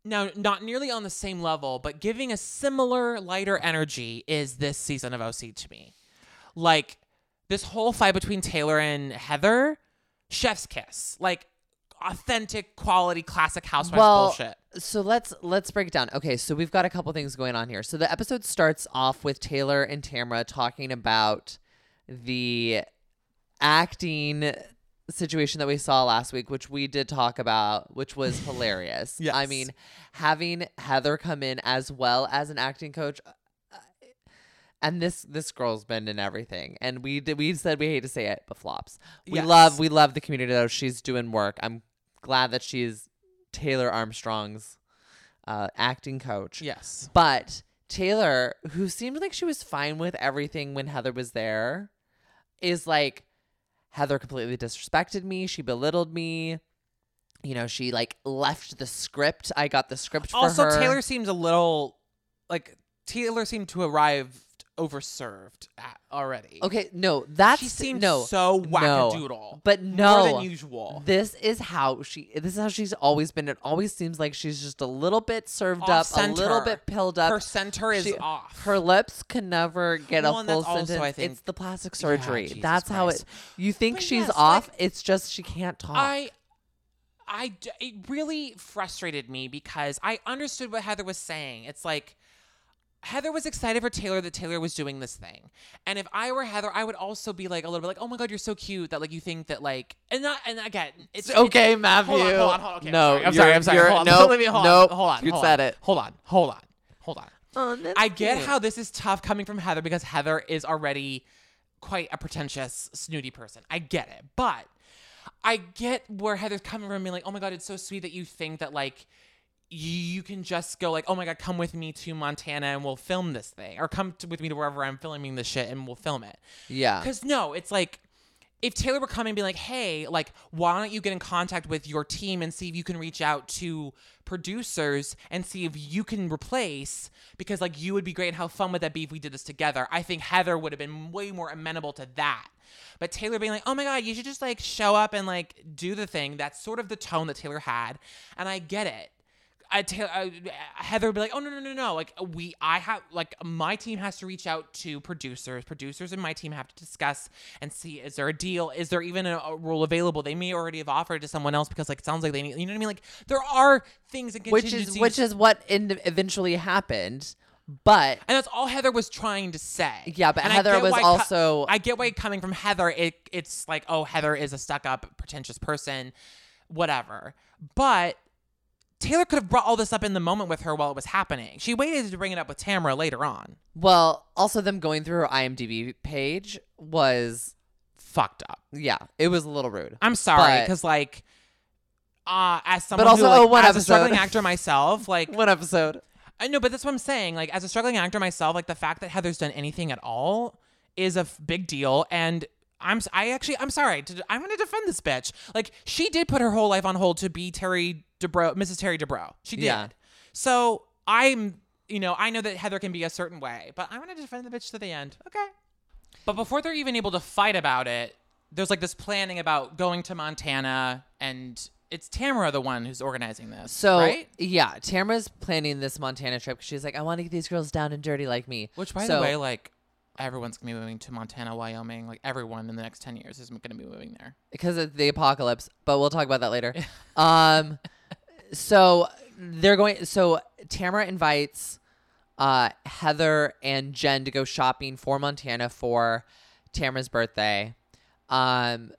Now, not nearly on the same level, but giving a similar lighter energy is this season of O C to me. Like, this whole fight between Taylor and Heather, chef's kiss. Like, authentic quality classic Housewives well, bullshit. So let's let's break it down. Okay, so we've got a couple things going on here. So the episode starts off with Taylor and Tamra talking about the acting situation that we saw last week, which we did talk about, which was hilarious. Yes. I mean, having Heather come in as well as an acting coach, and this this girl's been in everything, and we we said we hate to say it, but flops. We yes. love we love the community though. She's doing work. I'm glad that she's Taylor Armstrong's uh, acting coach. Yes, but Taylor, who seemed like she was fine with everything when Heather was there, is like, Heather completely disrespected me. She belittled me. You know, she like left the script. I got the script for also, her. Also, Taylor seems a little like Taylor seemed to arrive. Overserved already. Okay, no, that's she seemed no, so wackadoodle, no, but no, more than usual. This is how she. This is how she's always been. It always seems like she's just a little bit served off-center. Up, a little bit pilled up. Her center is she, off. Her lips can never get well, a full sentence. Also, I think, it's the plastic surgery. Yeah, that's Christ. How it. You think but she's yes, off? Like, it's just she can't talk. I, I, it really frustrated me because I understood what Heather was saying. It's like. Heather was excited for Taylor that Taylor was doing this thing. And if I were Heather, I would also be like a little bit like, oh my God, you're so cute that like you think that like, and not, and again, it's okay, it's, Matthew. Hold on, hold on, hold on. Okay, no, I'm sorry, I'm sorry. I'm sorry. Hold on. Nope, let me, hold nope, on. Hold on. You said it. Hold on, hold on, hold on. Oh, that's I get cute. How this is tough coming from Heather because Heather is already quite a pretentious, snooty person. I get it. But I get where Heather's coming from being like, oh my God, it's so sweet that you think that like, you can just go like, oh my God, come with me to Montana and we'll film this thing or come to, with me to wherever I'm filming this shit and we'll film it. Yeah. Cause no, it's like, if Taylor were coming and be like, hey, like, why don't you get in contact with your team and see if you can reach out to producers and see if you can replace, because like you would be great. And how fun would that be if we did this together? I think Heather would have been way more amenable to that. But Taylor being like, oh my God, you should just like show up and like do the thing. That's sort of the tone that Taylor had. And I get it. I tell uh, Heather would be like, oh no no no no! Like we, I have like my team has to reach out to producers. Producers and my team have to discuss and see, is there a deal? Is there even a, a role available? They may already have offered it to someone else because like it sounds like they need. You know what I mean? Like there are things and contingencies, which is which is what in, eventually happened. But and that's all Heather was trying to say. Yeah, but and Heather was also. Co- I get why coming from Heather, it it's like, oh, Heather is a stuck-up, pretentious person, whatever. But Taylor could have brought all this up in the moment with her while it was happening. She waited to bring it up with Tamra later on. Well, also them going through her IMDb page was fucked up. Yeah, it was a little rude. I'm sorry, because like, uh, as someone but also, who, like, oh, one as episode. a struggling actor myself, like one episode. I know, but that's what I'm saying. Like, as a struggling actor myself, like the fact that Heather's done anything at all is a f- big deal, and. I'm I actually I'm sorry I'm going to defend this bitch. Like she did put her whole life on hold to be Terry Dubrow, Missus Terry Dubrow. She did. Yeah. So I'm you know I know that Heather can be a certain way, but I'm going to defend the bitch to the end. Okay. But before they're even able to fight about it, there's like this planning about going to Montana, and it's Tamra the one who's organizing this. So right? Yeah, Tamra's planning this Montana trip because she's like, I want to get these girls down and dirty like me. Which by so- the way, like. Everyone's going to be moving to Montana, Wyoming. Like, everyone in the next ten years is going to be moving there. Because of the apocalypse. But we'll talk about that later. um, So, they're going... So, Tamra invites uh, Heather and Jen to go shopping for Montana for Tamra's birthday. Um,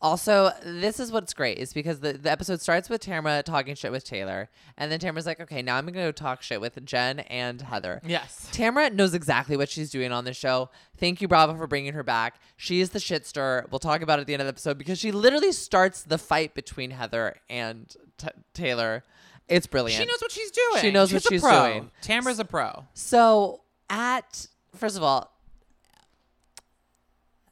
also, this is what's great. Is because the, the episode starts with Tamra talking shit with Taylor. And then Tamra's like, okay, now I'm going to go talk shit with Jen and Heather. Yes. Tamra knows exactly what she's doing on this show. Thank you, Bravo, for bringing her back. She is the shit stirrer. We'll talk about it at the end of the episode because she literally starts the fight between Heather and t- Taylor. It's brilliant. She knows what she's doing. She knows she's what she's pro. doing. Tamra's a pro. So at, first of all,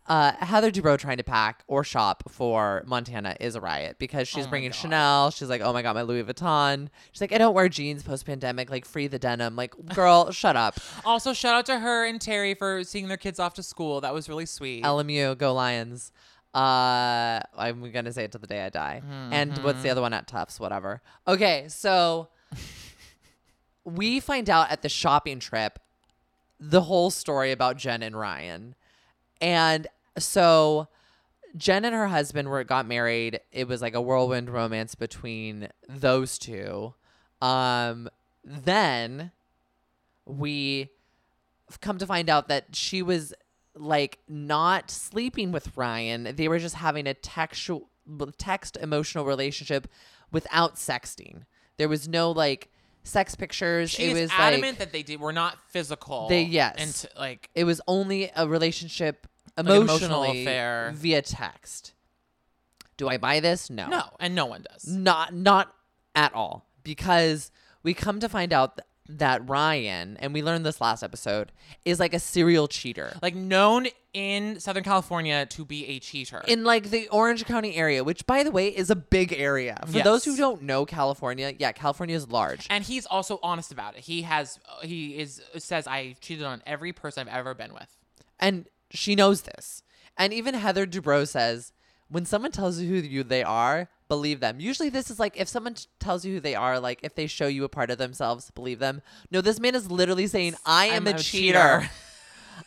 Uh, Heather Dubrow trying to pack or shop for Montana is a riot because she's oh bringing God. Chanel. She's like, oh my God, my Louis Vuitton. She's like, I don't wear jeans post-pandemic. Like, free the denim. Like, girl, shut up. Also, shout out to her and Terry for seeing their kids off to school. That was really sweet. L M U, go Lions. Uh, I'm going to say it till the day I die. Mm-hmm. And what's the other one at Tufts? Whatever. Okay, so we find out at the shopping trip the whole story about Jen and Ryan. And so Jen and her husband were got married. It was like a whirlwind romance between those two. Um, then we come to find out that she was like not sleeping with Ryan. They were just having a textual text emotional relationship without sexting. There was no like sex pictures. She it was adamant like, that they did, were not physical. They yes. And t- like it was only a relationship emotionally like emotional affair via text. Do I buy this? No. No, and no one does. Not not at all. Because we come to find out th- that Ryan, and we learned this last episode, is like a serial cheater. Like known in Southern California to be a cheater. In like the Orange County area, which by the way is a big area. For yes. those who don't know California, yeah, California is large. And he's also honest about it. He has, he is, says I cheated on every person I've ever been with. And she knows this. And even Heather Dubrow says, when someone tells you who you they are, believe them. Usually this is like if someone t- tells you who they are, like if they show you a part of themselves, believe them. No, this man is literally saying, I am I'm a, a cheater. cheater.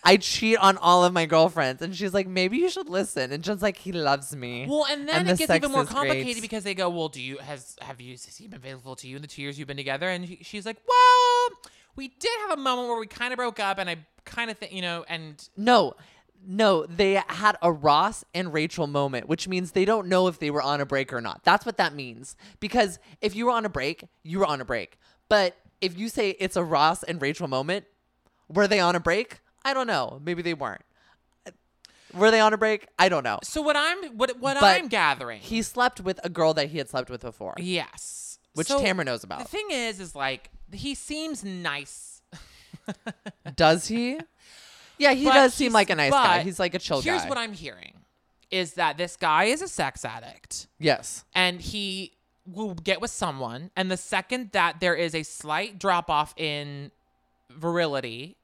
I cheat on all of my girlfriends. And she's like, maybe you should listen. And Jen's like, he loves me. Well, and then and it the gets even more complicated great. because they go, well, do you has have you has he been faithful to you in the two years you've been together? And he, she's like, well, we did have a moment where we kind of broke up and I kind of think, you know, and no. No, they had a Ross and Rachel moment, which means they don't know if they were on a break or not. That's what that means. Because if you were on a break, you were on a break. But if you say it's a Ross and Rachel moment, were they on a break? I don't know. Maybe they weren't. Were they on a break? I don't know. So what I'm what what but I'm gathering. He slept with a girl that he had slept with before. Yes. Which so Tamra knows about. The thing is, is like, he seems nice. Does he? Yeah, he but does seem like a nice guy. He's like a chill here's guy. Here's what I'm hearing. is that this guy is a sex addict. Yes. And he will get with someone. And the second that there is a slight drop off in virility,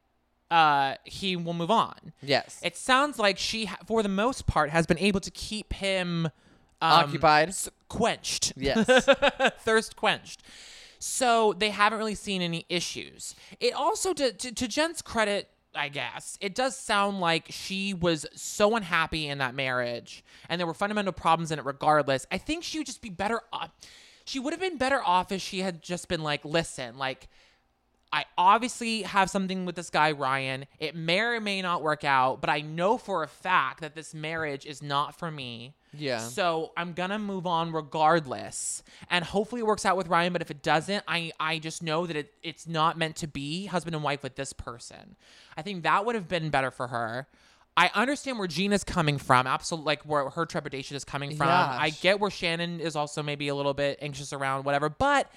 uh, he will move on. Yes. It sounds like she, ha- for the most part, has been able to keep him... Um, occupied. S- quenched. Yes. Thirst quenched. So they haven't really seen any issues. It also, to, to, to Jen's credit, I guess, it does sound like she was so unhappy in that marriage and there were fundamental problems in it regardless. I think she would just be better off. She would have been better off if she had just been like, listen, like, I obviously have something with this guy, Ryan. It may or may not work out, but I know for a fact that this marriage is not for me. Yeah. So I'm going to move on regardless. And hopefully it works out with Ryan. But if it doesn't, I, I just know that it, it's not meant to be husband and wife with this person. I think that would have been better for her. I understand where Gina's coming from. Absolutely. Like where her trepidation is coming from. Yes. I get where Shannon is also maybe a little bit anxious around whatever. But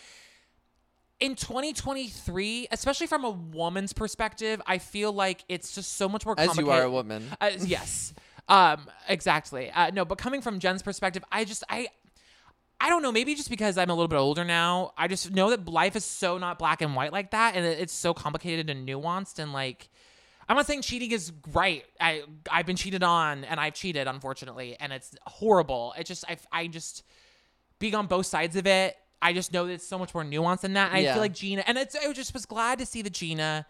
in twenty twenty-three, especially from a woman's perspective, I feel like it's just so much more complicated. As you are a woman. Uh, yes. Um, exactly. Uh, no, but coming from Jen's perspective, I just, I, I don't know, maybe just because I'm a little bit older now, I just know that life is so not black and white like that. And it's so complicated and nuanced. And like, I'm not saying cheating is right. I, I've been cheated on and I've cheated, unfortunately. And it's horrible. It just, I, I just being on both sides of it. I just know that it's so much more nuanced than that. And yeah. I feel like Gina, and it's, I just was glad to see that Gina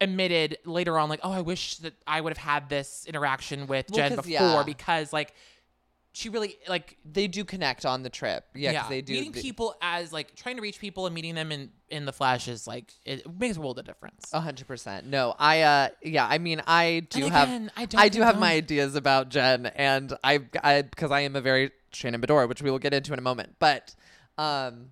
admitted later on, like, oh, I wish that I would have had this interaction with well, Jen before yeah. because, like, she really, like... They do connect on the trip. Yeah, yeah. They do. Meeting they- people as, like, trying to reach people and meeting them in, in the flesh is, like, it makes a world of difference. A hundred percent. No, I, uh, yeah, I mean, I do and have, again, I, don't I do have don't. my ideas about Jen, and I, I, because I am a very Shannon Beador, which we will get into in a moment, but... Um,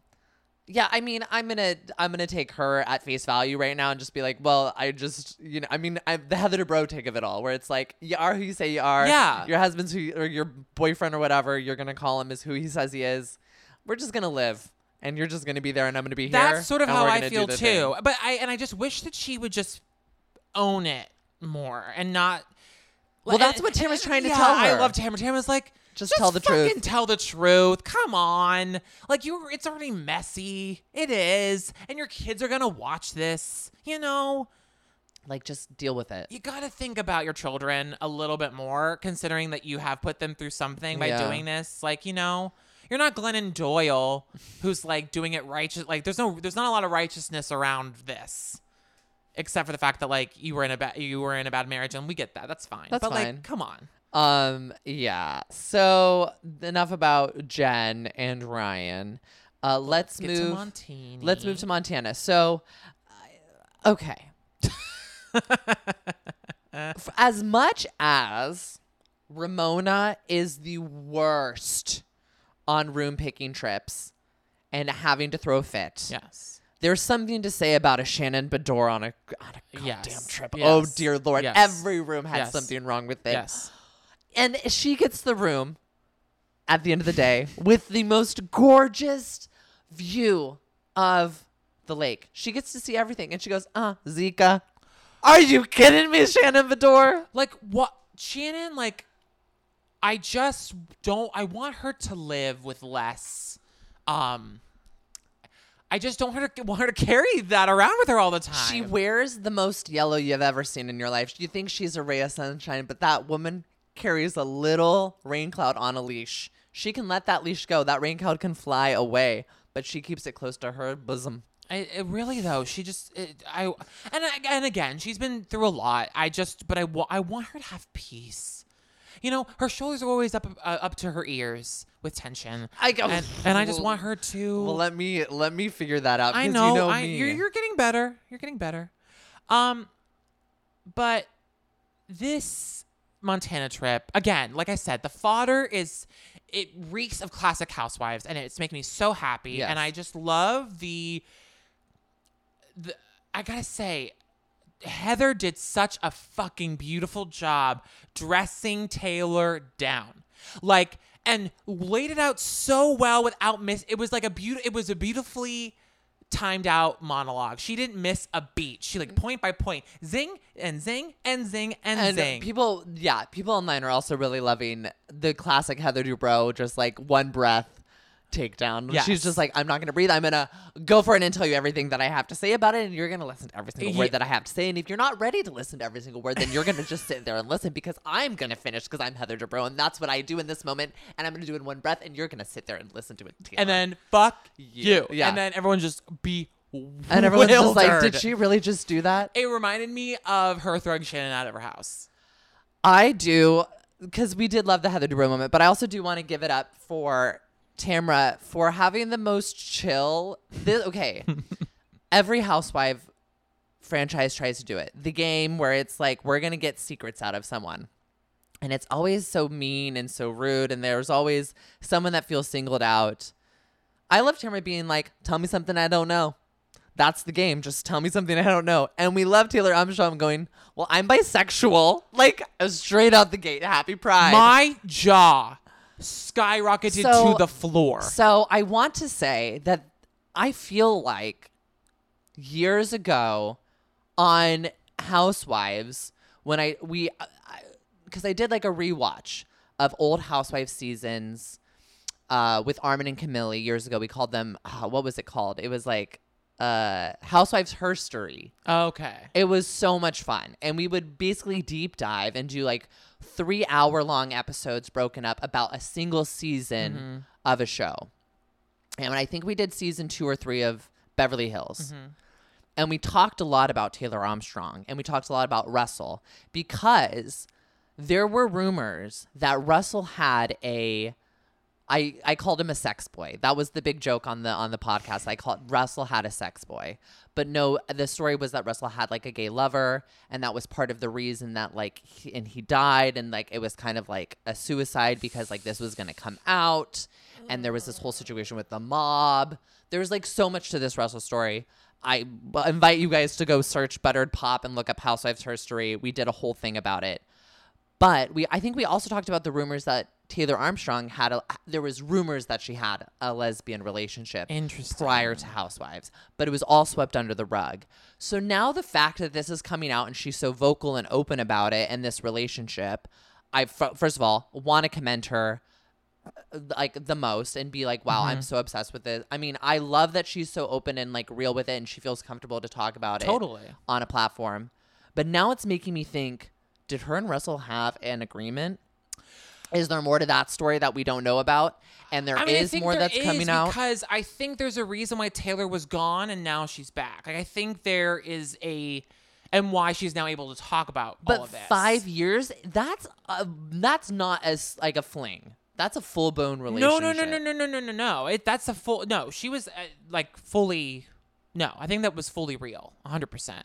yeah, I mean, I'm going to, I'm going to take her at face value right now and just be like, well, I just, you know, I mean, I, the Heather Dubrow take of it all where it's like, you are who you say you are. Yeah. Your husband's who you, or your boyfriend or whatever, you're going to call him is who he says he is. We're just going to live and you're just going to be there and I'm going to be That's here. That's sort of how I feel too. Thing. But I, and I just wish that she would just own it more and not. Well, and, that's what Tamra's trying to yeah, tell her. I love Tamra. Tamra's like, Just, just tell the truth. Fucking tell the truth. Come on. Like, you, it's already messy. It is. And your kids are going to watch this, you know? Like, just deal with it. You got to think about your children a little bit more, considering that you have put them through something by yeah. doing this. Like, you know, you're not Glennon Doyle who's, like, doing it righteous. Like, there's no, there's not a lot of righteousness around this. Except for the fact that, like, you were in a bad, you were in a bad marriage, and we get that. That's fine. That's but, fine. Like, come on. Um, yeah. So enough about Jen and Ryan. Uh, let's, let's move, to Montini. let's move to Montana. So, uh, okay. As much as Ramona is the worst on room picking trips and having to throw a fit. Yes. There's something to say about a Shannon Beador on a, on a goddamn yes. trip. Yes. Oh dear Lord. Yes. Every room had yes. something wrong with it. Yes. And she gets the room at the end of the day with the most gorgeous view of the lake. She gets to see everything. And she goes, uh, Zika, are you kidding me, Shannon Beador? Like, what? Shannon, like, I just don't, I want her to live with less, um, I just don't want her, want her to carry that around with her all the time. She wears the most yellow you've ever seen in your life. You think she's a ray of sunshine, but that woman carries a little rain cloud on a leash. She can let that leash go. That rain cloud can fly away, but she keeps it close to her bosom. I, it really though, she just it, I and I, and again, she's been through a lot. I just but I I want her to have peace. You know, her shoulders are always up uh, up to her ears with tension. I go, and, and I just want her to. Well, let me let me figure that out. I know, you know I, me. You're, you're getting better. You're getting better. Um, but this Montana trip again, like I said, the fodder is it reeks of classic housewives, and it's making me so happy. Yes. And I just love the. The I gotta say. Heather did such a fucking beautiful job dressing Taylor down, like, and laid it out so well without miss. It was like a beautiful, it was a beautifully timed out monologue. She didn't miss a beat. She like point by point, zing and zing and zing and, and zing. People, yeah, people online are also really loving the classic Heather Dubrow, just like one breath takedown. Yes. She's just like, I'm not gonna breathe. I'm gonna go for it and tell you everything that I have to say about it, and you're gonna listen to every single yeah. word that I have to say. And if you're not ready to listen to every single word, then you're gonna just sit there and listen, because I'm gonna finish, because I'm Heather Dubrow, and that's what I do in this moment, and I'm gonna do it in one breath, and you're gonna sit there and listen to it. Taylor. And then fuck you. you. Yeah. And then everyone just be wildered. And everyone's just like, did she really just do that? It reminded me of her throwing Shannon out of her house. I do, because we did love the Heather Dubrow moment, but I also do want to give it up for Tamra for having the most chill. This, okay. Every housewife franchise tries to do it. The game where it's like, we're going to get secrets out of someone. And it's always so mean and so rude. And there's always someone that feels singled out. I love Tamra being like, tell me something I don't know. That's the game. Just tell me something I don't know. And we love Taylor Armstrong going, well, I'm bisexual. Like, straight out the gate. Happy Pride. My jaw skyrocketed so, to the floor. So I want to say that I feel like years ago on Housewives, when I, we, because I, I did like a rewatch of old Housewives seasons uh, with Armin and Camille years ago. We called them, oh, what was it called? It was like uh, Housewives Herstory. Okay. It was so much fun. And we would basically deep dive and do like three hour long episodes broken up about a single season mm-hmm. of a show. And I think we did season two or three of Beverly Hills. Mm-hmm. And we talked a lot about Taylor Armstrong, and we talked a lot about Russell, because there were rumors that Russell had a, I, I called him a sex boy. That was the big joke on the, on the podcast. I called Russell had a sex boy, but no, the story was that Russell had like a gay lover, and that was part of the reason that like, he, and he died, and like, it was kind of like a suicide because like this was going to come out, and there was this whole situation with the mob. There was like so much to this Russell story. I invite you guys to go search Buttered Pop and look up Housewives Herstory. We did a whole thing about it. But we, I think we also talked about the rumors that Taylor Armstrong had, a, there was rumors that she had a lesbian relationship prior to Housewives, but it was all swept under the rug. So now the fact that this is coming out and she's so vocal and open about it and this relationship, I, f- first of all, want to commend her like the most and be like, wow, mm-hmm. I'm so obsessed with this. I mean, I love that she's so open and like real with it, and she feels comfortable to talk about totally. It on a platform. But now it's making me think, did her and Russell have an agreement? Is there more to that story that we don't know about? And there I mean, is more there that's is coming out? Because I think there's a reason why Taylor was gone and now she's back. Like I think there is a, and why she's now able to talk about but all of this. But five years, that's uh, that's not as like a fling. That's a full blown relationship. No, no, no, no, no, no, no, no, no. It, that's a full, no, she was uh, like fully, no, I think that was fully real, one hundred percent.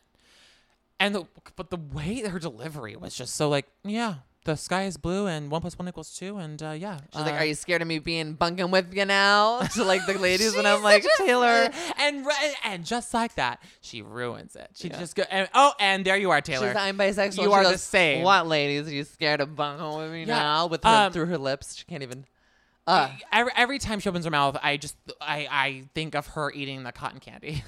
And the, but the way her delivery was just so like, yeah. The sky is blue and one plus one equals two. And uh, yeah. She's uh, like, are you scared of me being bunking with you now? To like the ladies. And I'm like, Taylor. And and just like that, she ruins it. She yeah. just goes, oh, and there you are, Taylor. She's I'm bisexual. You she are goes, the same. What, ladies? Are you scared of bunking with me yeah. now? With her, um, through her lips. She can't even. Uh. Every, every time she opens her mouth, I just, I, I think of her eating the cotton candy.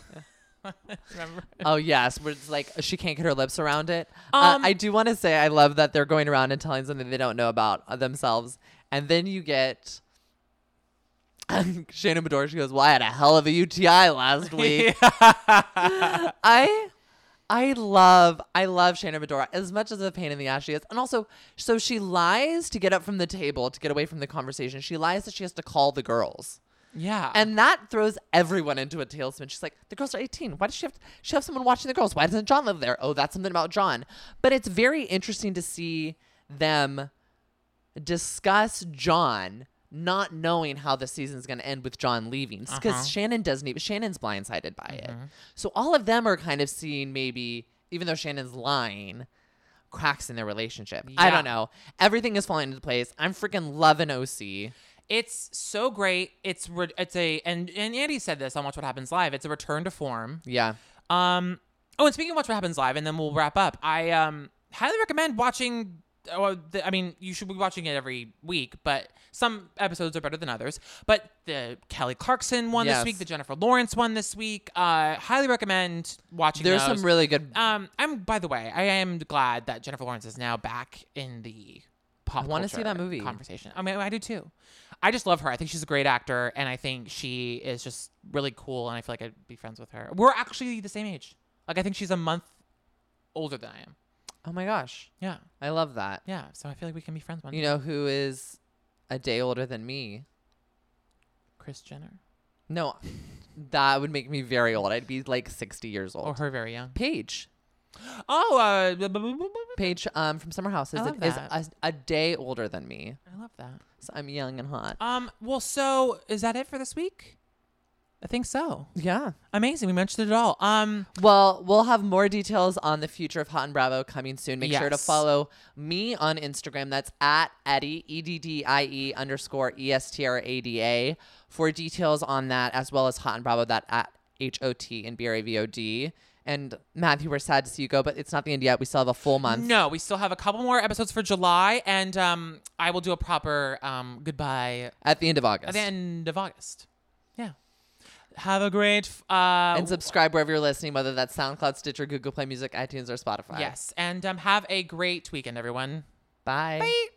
Remember? Oh yes, where it's like she can't get her lips around it. um, uh, I do want to say I love that they're going around and telling something they don't know about themselves, and then you get Shannon Beador. She goes, well, I had a hell of a U T I last week. I I love I love Shannon Beador as much as a pain in the ass she is. And also, so she lies to get up from the table, to get away from the conversation. She lies that she has to call the girls. Yeah. And that throws everyone into a tailspin. She's like, the girls are eighteen. Why does she have, to, she have someone watching the girls? Why doesn't John live there? Oh, that's something about John. But it's very interesting to see them discuss John, not knowing how the season's going to end with John leaving. Because uh-huh. Shannon doesn't even, Shannon's blindsided by mm-hmm. it. So all of them are kind of seeing maybe, even though Shannon's lying, cracks in their relationship. Yeah. I don't know. Everything is falling into place. I'm freaking loving O C. It's so great. It's re- it's a and, and Andy said this on Watch What Happens Live. It's a return to form. Yeah. Um. Oh, and speaking of Watch What Happens Live, and then we'll wrap up. I um highly recommend watching well, the, I mean, you should be watching it every week, but some episodes are better than others. But the Kelly Clarkson one yes. this week, the Jennifer Lawrence one this week, uh, highly recommend watching There's those. There's some really good. Um, I'm, by the way, I am glad that Jennifer Lawrence is now back in the pop I want to see that movie conversation. I mean, I do too. I just love her. I think she's a great actor, and I think she is just really cool, and I feel like I'd be friends with her. We're actually the same age. Like, I think she's a month older than I am. Oh, my gosh. Yeah. I love that. Yeah. So I feel like we can be friends one day. You know who is a day older than me? Kris Jenner. No. That would make me very old. I'd be, like, sixty years old. Or her very young. Paige. Oh. Uh, Paige um, from Summer House is, a, is a, a day older than me. I love that. So I'm young and hot. Um. Well, so is that it for this week? I think so. Yeah. Amazing. We mentioned it all. Um, well, we'll have more details on the future of Hot and Bravo coming soon. Make yes. sure to follow me on Instagram. That's at Eddie, E D D I E underscore E S T R A D A for details on that, as well as Hot and Bravo, that at H O T and B R A V O D. And Matthew, we're sad to see you go, but it's not the end yet. We still have a full month. No, we still have a couple more episodes for July, and um, I will do a proper um, goodbye. At the end of August. At the end of August. Yeah. Have a great... Uh, and subscribe wherever you're listening, whether that's SoundCloud, Stitcher, Google Play Music, iTunes, or Spotify. Yes. And um, have a great weekend, everyone. Bye. Bye.